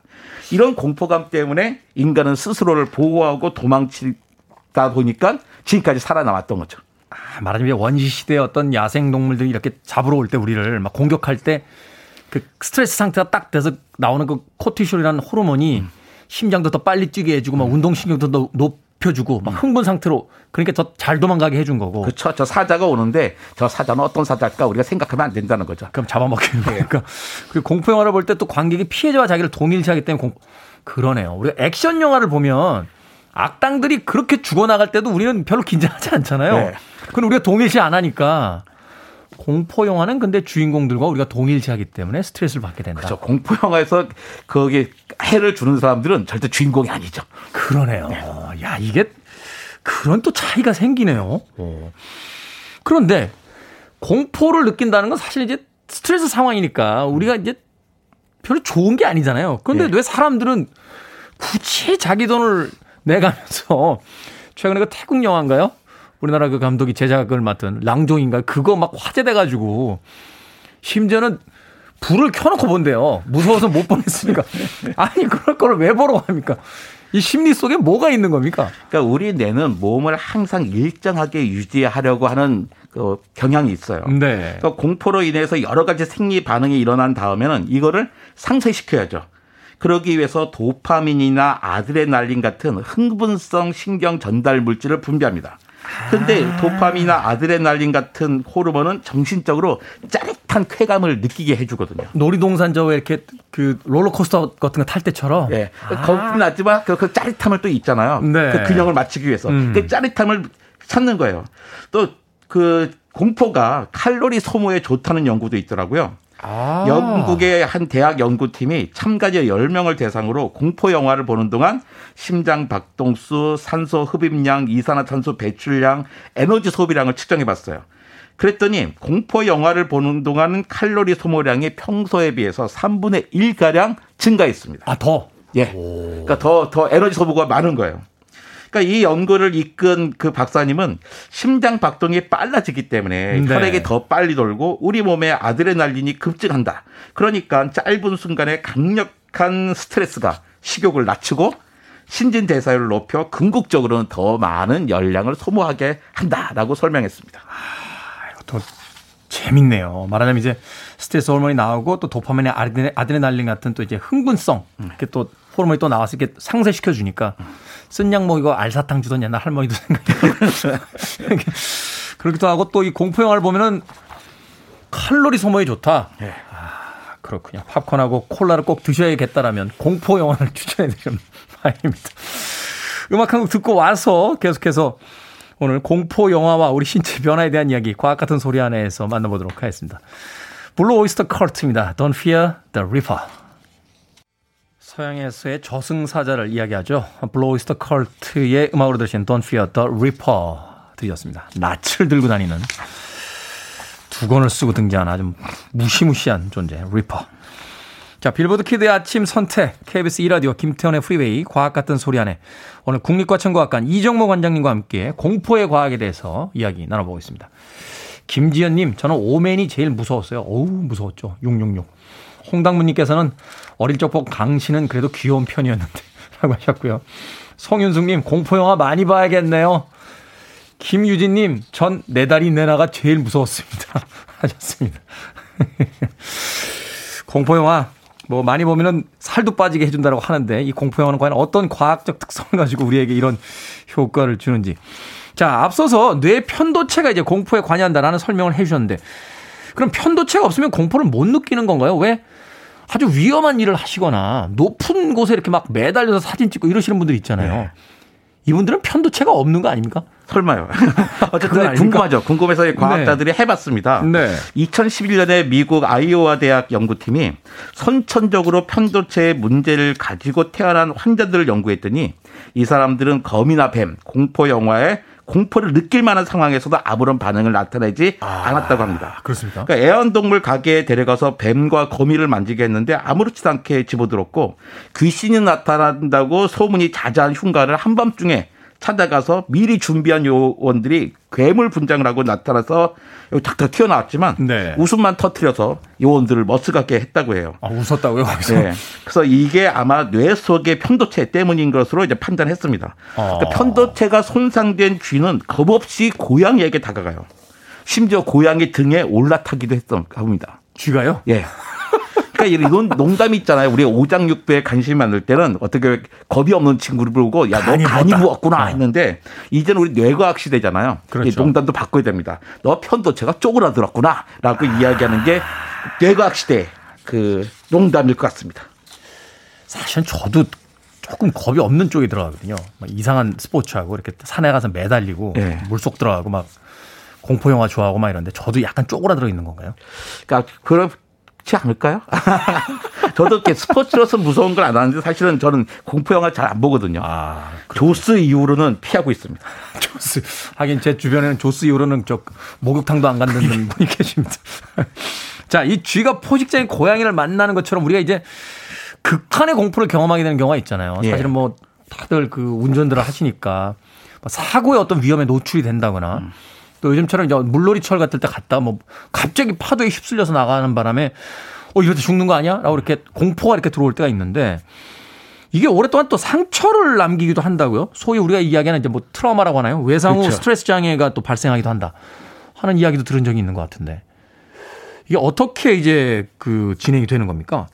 이런 공포감 때문에 인간은 스스로를 보호하고 도망치다 보니까 지금까지 살아남았던 거죠. 아, 말하자면 원시 시대의 어떤 야생 동물들이 이렇게 잡으러 올 때 우리를 막 공격할 때 그 스트레스 상태가 딱 돼서 나오는 그 코티솔이라는 호르몬이 음. 심장도 더 빨리 뛰게 해주고 막 운동 신경도 더 높여주고 막 흥분 상태로 그러니까 더 잘 도망가게 해준 거고. 그렇죠. 저 사자가 오는데 저 사자는 어떤 사자일까 우리가 생각하면 안 된다는 거죠. 그럼 잡아먹히는 거니까. 그리고 공포 영화를 볼 때 또 관객이 피해자와 자기를 동일시하기 때문에 공... 그러네요. 우리가 액션 영화를 보면. 악당들이 그렇게 죽어나갈 때도 우리는 별로 긴장하지 않잖아요. 네. 그건 우리가 동일시 안 하니까. 공포 영화는 근데 주인공들과 우리가 동일시하기 때문에 스트레스를 받게 된다. 그렇죠. 공포 영화에서 거기 해를 주는 사람들은 절대 주인공이 아니죠. 그러네요. 네. 야, 이게 그런 또 차이가 생기네요. 네. 그런데 공포를 느낀다는 건 사실 이제 스트레스 상황이니까 우리가 이제 별로 좋은 게 아니잖아요. 그런데 네. 왜 사람들은 굳이 자기 돈을 내가면서 최근에 그 태국 영화인가요? 우리나라 그 감독이 제작을 맡은 랑종인가요? 그거 막 화제돼가지고 심지어는 불을 켜놓고 본대요. 무서워서 못 보냈으니까. 아니 그럴 거를 왜 보러 갑니까? 이 심리 속에 뭐가 있는 겁니까? 그러니까 우리 뇌는 몸을 항상 일정하게 유지하려고 하는 그 경향이 있어요. 네. 그러니까 공포로 인해서 여러 가지 생리 반응이 일어난 다음에는 이거를 상쇄시켜야죠. 그러기 위해서 도파민이나 아드레날린 같은 흥분성 신경 전달 물질을 분비합니다. 그런데 아. 도파민이나 아드레날린 같은 호르몬은 정신적으로 짜릿한 쾌감을 느끼게 해주거든요. 놀이동산 저 이렇게 그 롤러코스터 같은 거 탈 때처럼. 예. 네. 아. 겁이 나지만 그, 그 짜릿함을 또 있잖아요. 네. 그 균형을 맞추기 위해서 음. 그 짜릿함을 찾는 거예요. 또 그 공포가 칼로리 소모에 좋다는 연구도 있더라고요. 아. 영국의 한 대학 연구팀이 참가자 열 명을 대상으로 공포 영화를 보는 동안 심장 박동수, 산소 흡입량, 이산화탄소 배출량, 에너지 소비량을 측정해 봤어요. 그랬더니 공포 영화를 보는 동안은 칼로리 소모량이 평소에 비해서 삼분의 일가량 증가했습니다. 아, 더? 예. 오. 그러니까 더, 더 에너지 소모가 많은 거예요. 그러니까 이 연구를 이끈 그 박사님은 심장 박동이 빨라지기 때문에 네. 혈액이 더 빨리 돌고 우리 몸의 아드레날린이 급증한다. 그러니까 짧은 순간에 강력한 스트레스가 식욕을 낮추고 신진대사율을 높여 궁극적으로는 더 많은 열량을 소모하게 한다라고 설명했습니다. 아, 이것도 재밌네요. 말하자면 이제 스트레스 호르몬이 나오고 또 도파민의 아드레, 아드레날린 같은 또 이제 흥분성 이렇게 또 호르몬이 또 나와서 이렇게 상쇄시켜 주니까 쓴 약 먹이고 알사탕 주던 옛날 할머니도 생각나요. 그렇기도 하고 또 이 공포 영화를 보면은 칼로리 소모에 좋다. 네. 아, 그렇군요. 팝콘하고 콜라를 꼭 드셔야겠다라면 공포 영화를 추천해드리는 바입니다. 음악 한 곡 듣고 와서 계속해서 오늘 공포 영화와 우리 신체 변화에 대한 이야기 과학 같은 소리 안에서 만나보도록 하겠습니다. 블루 오이스터 컬트입니다. Don't fear the Reaper. 서양에서의 저승사자를 이야기하죠. 블루 오이스터 컬트의 음악으로 들으신 Don't fear the Reaper 들으셨습니다. 낫을 들고 다니는 두건을 쓰고 등장하는 아주 무시무시한 존재 리퍼. 자, 빌보드 키드의 아침 선택 케이비에스 이 라디오 김태원의 프리웨이 과학 같은 소리 안에 오늘 국립과천과학관 이정모 관장님과 함께 공포의 과학에 대해서 이야기 나눠보고 있습니다. 김지연님, 저는 오맨이 제일 무서웠어요. 어우, 무서웠죠. 육육육. 홍당무님께서는 어릴 적 본 강신은 그래도 귀여운 편이었는데 라고 하셨고요. 성윤숙님, 공포영화 많이 봐야겠네요. 김유진님, 전 내 다리 내놔가 제일 무서웠습니다. 하셨습니다. 공포영화 뭐 많이 보면은 살도 빠지게 해준다라고 하는데 이 공포영화는 과연 어떤 과학적 특성을 가지고 우리에게 이런 효과를 주는지. 자, 앞서서 뇌 편도체가 이제 공포에 관여한다라는 설명을 해주셨는데, 그럼 편도체가 없으면 공포를 못 느끼는 건가요? 왜 아주 위험한 일을 하시거나 높은 곳에 이렇게 막 매달려서 사진 찍고 이러시는 분들 있잖아요. 네. 이분들은 편도체가 없는 거 아닙니까? 설마요. 어쨌든 궁금하죠. 궁금해서 과학자들이 네. 해봤습니다. 네. 이천십일 년에 미국 아이오와 대학 연구팀이 선천적으로 편도체의 문제를 가지고 태어난 환자들을 연구했더니 이 사람들은 거미나 뱀, 공포 영화에 공포를 느낄 만한 상황에서도 아무런 반응을 나타내지 아, 않았다고 합니다. 그렇습니까? 그러니까 애완동물 가게에 데려가서 뱀과 거미를 만지게 했는데 아무렇지도 않게 집어들었고, 귀신이 나타난다고 소문이 자자한 흉가를 한밤중에 찾아가서 미리 준비한 요원들이 괴물 분장을 하고 나타나서 닥터 튀어나왔지만 네. 웃음만 터뜨려서 요원들을 머쓱하게 했다고 해요. 아, 웃었다고요? 네. 그래서 이게 아마 뇌 속의 편도체 때문인 것으로 이제 판단했습니다. 아. 그러니까 편도체가 손상된 쥐는 겁없이 고양이에게 다가가요. 심지어 고양이 등에 올라타기도 했던 겁니다. 쥐가요? 예. 네. 그러니까 이런 농담이 있잖아요. 우리 오장육부에 관심 많을 때는 어떻게 겁이 없는 친구를 부르고 야, 너 간이 무었구나 했는데 이제는 우리 뇌과학 시대잖아요. 그렇죠. 농담도 바꿔야 됩니다. 너 편도체가 쪼그라들었구나 라고 아... 이야기하는 게 뇌과학 시대의 그 농담일 것 같습니다. 사실 저도 조금 겁이 없는 쪽에 들어가거든요. 막 이상한 스포츠하고 이렇게 산에 가서 매달리고 네. 물속 들어가고 막 공포 영화 좋아하고 막 이런데 저도 약간 쪼그라들어 있는 건가요? 그러니까 그런 그렇지 않을까요? 저도 이렇게 스포츠로서 무서운 걸 안 하는데 사실은 저는 공포영화 잘 안 보거든요. 아, 조스 이후로는 피하고 있습니다. 조스. 하긴 제 주변에는 조스 이후로는 저 목욕탕도 안 간다는 분이 계십니다. 자, 이 쥐가 포식자인 고양이를 만나는 것처럼 우리가 이제 극한의 공포를 경험하게 되는 경우가 있잖아요. 사실은 뭐 다들 그 운전들을 하시니까 사고의 어떤 위험에 노출이 된다거나 음. 또 요즘처럼 이제 물놀이철 같을 때 갔다 뭐 갑자기 파도에 휩쓸려서 나가는 바람에 어 이럴 때 죽는 거 아니야? 라고 이렇게 공포가 이렇게 들어올 때가 있는데 이게 오랫동안 또 상처를 남기기도 한다고요. 소위 우리가 이야기하는 이제 뭐 트라우마라고 하나요? 외상 후 그렇죠. 스트레스 장애가 또 발생하기도 한다 하는 이야기도 들은 적이 있는 것 같은데 이게 어떻게 이제 그 진행이 되는 겁니까?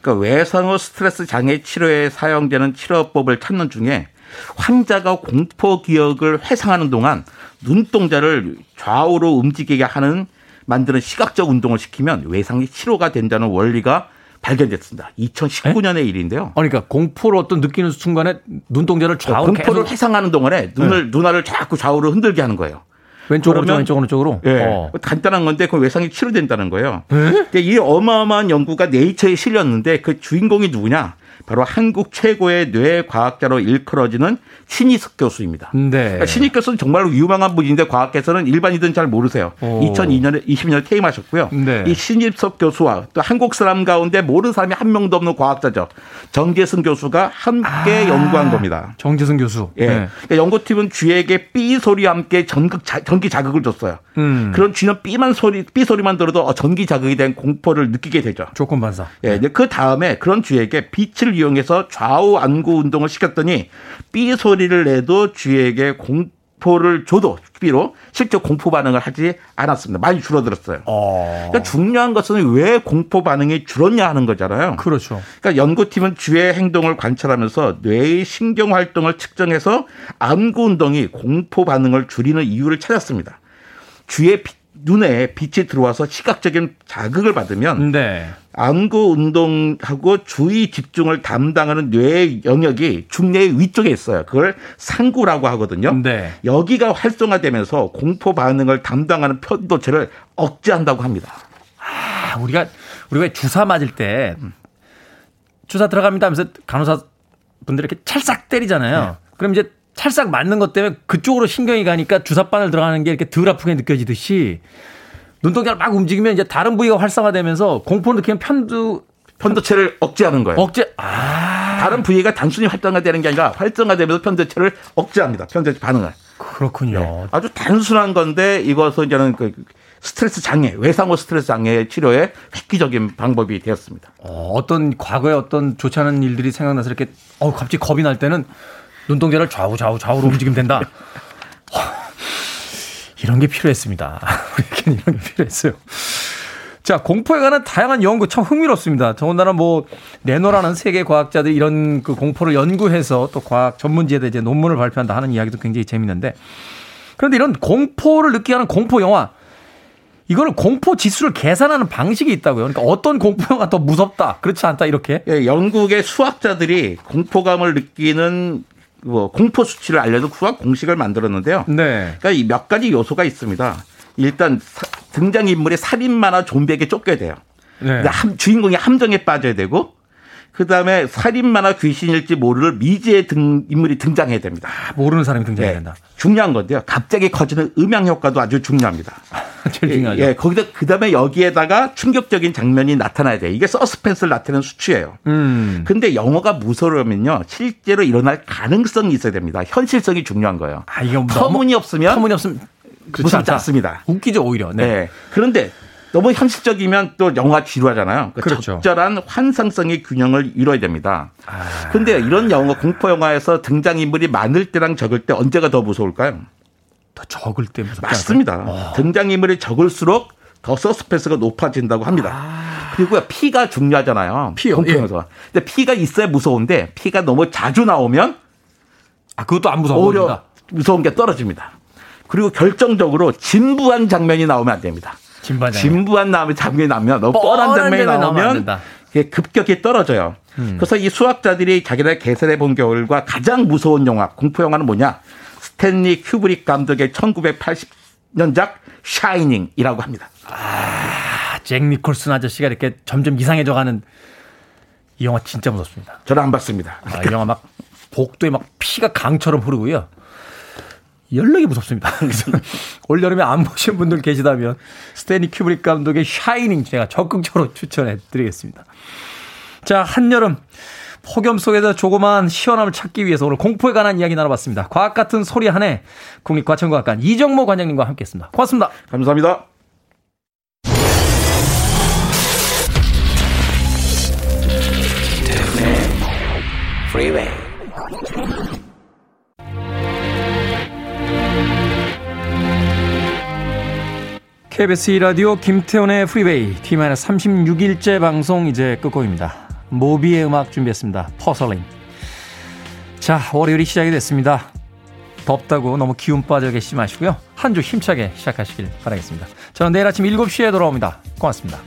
그러니까 외상 후 스트레스 장애 치료에 사용되는 치료법을 찾는 중에 환자가 공포 기억을 회상하는 동안 눈동자를 좌우로 움직이게 하는 만드는 시각적 운동을 시키면 외상이 치료가 된다는 원리가 발견됐습니다. 이천십구 년의 에? 일인데요. 그러니까 공포를 어떤 느끼는 순간에 눈동자를 좌우로 공포를 계속... 회상하는 동안에 눈을 네. 눈알을 자꾸 좌우로 흔들게 하는 거예요. 왼쪽으로 그러면, 왼쪽 오른쪽으로. 예. 어. 간단한 건데 그 외상이 치료된다는 거예요. 근데 이 어마어마한 연구가 네이처에 실렸는데 그 주인공이 누구냐? 바로 한국 최고의 뇌과학자로 일컬어지는 신익 교수입니다. 네. 그러니까 신익 교수는 정말 유망한 분인데 과학계에서는 일반인들은 잘 모르세요. 오. 이천이 년에 이십 년에 퇴임하셨고요. 네. 이 신익 교수와 또 한국 사람 가운데 모르는 사람이 한 명도 없는 과학자죠. 정재승 교수가 함께 아. 연구한 겁니다. 정재승 교수. 예. 네. 그러니까 연구팀은 쥐에게 삐 소리와 함께 전극 자, 전기 자극을 줬어요. 음. 그런 쥐는 삐만 소리 삐 소리만 들어도 전기 자극에 대한 공포를 느끼게 되죠. 조건 반사. 예. 네. 그 다음에 그런 쥐에게 빛을 이용해서 좌우 안구 운동을 시켰더니 삐 소리를 내도 쥐에게 공포를 줘도 삐로 실제 공포 반응을 하지 않았습니다. 많이 줄어들었어요. 어... 그러니까 중요한 것은 왜 공포 반응이 줄었냐 하는 거잖아요. 그렇죠. 그러니까 연구팀은 쥐의 행동을 관찰하면서 뇌의 신경 활동을 측정해서 안구 운동이 공포 반응을 줄이는 이유를 찾았습니다. 쥐의 빛 눈에 빛이 들어와서 시각적인 자극을 받으면 네. 안구 운동하고 주의 집중을 담당하는 뇌의 영역이 중뇌의 위쪽에 있어요. 그걸 상구라고 하거든요. 네. 여기가 활성화되면서 공포 반응을 담당하는 편도체를 억제한다고 합니다. 아, 우리가 우리가 주사 맞을 때 주사 들어갑니다 하면서 간호사 분들이 이렇게 찰싹 때리잖아요. 네. 그럼 이제 찰싹 맞는 것 때문에 그쪽으로 신경이 가니까 주사바늘 들어가는 게 이렇게 덜 아프게 느껴지듯이 눈동자를 막 움직이면 이제 다른 부위가 활성화되면서 공포를 느끼는 편두 편도체를 억제하는 거예요. 억제. 아. 다른 부위가 단순히 활성화되는 게 아니라 활성화되면서 편도체를 억제합니다. 편도체 반응을. 그렇군요. 네. 아주 단순한 건데 이것은 이제는 그 스트레스 장애, 외상후 스트레스 장애 치료에 획기적인 방법이 되었습니다. 어, 어떤 과거에 어떤 좋지 않은 일들이 생각나서 이렇게 어 갑자기 겁이 날 때는. 눈동자를 좌우 좌우 좌우로 움직이면 된다. 이런 게 필요했습니다. 우리에게는 이런 게 필요했어요. 자, 공포에 관한 다양한 연구 참 흥미롭습니다. 더군다나 뭐 내노라는 세계 과학자들이 이런 그 공포를 연구해서 또 과학 전문지에 대해 논문을 발표한다 하는 이야기도 굉장히 재밌는데 그런데 이런 공포를 느끼게 하는 공포 영화 이거를 공포 지수를 계산하는 방식이 있다고요. 그러니까 어떤 공포가 더 무섭다, 그렇지 않다 이렇게. 예, 영국의 수학자들이 공포감을 느끼는 뭐 공포 수치를 알려준 수학 공식을 만들었는데요. 네. 그러니까 이 몇 가지 요소가 있습니다. 일단 등장 인물이 살인마나 좀비에게 쫓겨야 돼요. 네. 주인공이 함정에 빠져야 되고, 그 다음에 살인마나 귀신일지 모를 미지의 등, 인물이 등장해야 됩니다. 아, 모르는 사람이 등장해야 된다. 네. 중요한 건데요. 갑자기 커지는 음향 효과도 아주 중요합니다. 제일 중요하죠. 예, 거기다 그 다음에 여기에다가 충격적인 장면이 나타나야 돼요. 이게 서스펜스를 나타내는 수치예요. 음. 근데 영화가 무서우면요, 실제로 일어날 가능성이 있어야 됩니다. 현실성이 중요한 거예요. 아, 이거 터무니 없으면 터무니 없으면 무섭지 않습니다. 웃기죠 오히려. 네. 네. 그런데 너무 현실적이면 또 영화 지루하잖아요. 그러니까 그렇죠. 적절한 환상성의 균형을 이뤄야 됩니다. 그런데 아... 이런 영화 공포 영화에서 등장 인물이 많을 때랑 적을 때 언제가 더 무서울까요? 더 적을 때 무섭지 않을까요? 맞습니다. 어. 등장인물이 적을수록 더 서스펜스가 높아진다고 합니다. 아. 그리고 피가 중요하잖아요. 피요. 공포에서. 예. 근데 피가 있어야 무서운데 피가 너무 자주 나오면 아 그것도 안 무서워. 오히려 겁니다. 무서운 게 떨어집니다. 그리고 결정적으로 진부한 장면이 나오면 안 됩니다. 진부한 장면. 진부한 장면이 나오면 너무 뻔한 장면이 나오면 급격히 떨어져요. 음. 그래서 이 수학자들이 자기네 계산해 본 결과 가장 무서운 영화 공포 영화는 뭐냐? 스탠리 큐브릭 감독의 천구백팔십 년작 샤이닝이라고 합니다. 아, 잭 니콜슨 아저씨가 이렇게 점점 이상해져가는 이 영화 진짜 무섭습니다. 저는 안 봤습니다. 아, 이 영화 막 복도에 막 피가 강처럼 흐르고요. 연락이 무섭습니다. 올 여름에 안 보신 분들 계시다면 스탠리 큐브릭 감독의 샤이닝 제가 적극적으로 추천해드리겠습니다. 자, 한여름. 폭염 속에서 조그마한 시원함을 찾기 위해서 오늘 공포에 관한 이야기 나눠봤습니다. 과학 같은 소리 한 해 국립과천과학관 이정모 관장님과 함께했습니다. 고맙습니다. 감사합니다. 케이비에스 이 라디오 김태훈의 프리웨이 티 삼십육 일째 방송 이제 끝곡입니다. 모비의 음악 준비했습니다. 퍼슬링. 자, 월요일이 시작이 됐습니다. 덥다고 너무 기운 빠져 계시지 마시고요. 한 주 힘차게 시작하시길 바라겠습니다. 저는 내일 아침 일곱 시에 돌아옵니다. 고맙습니다.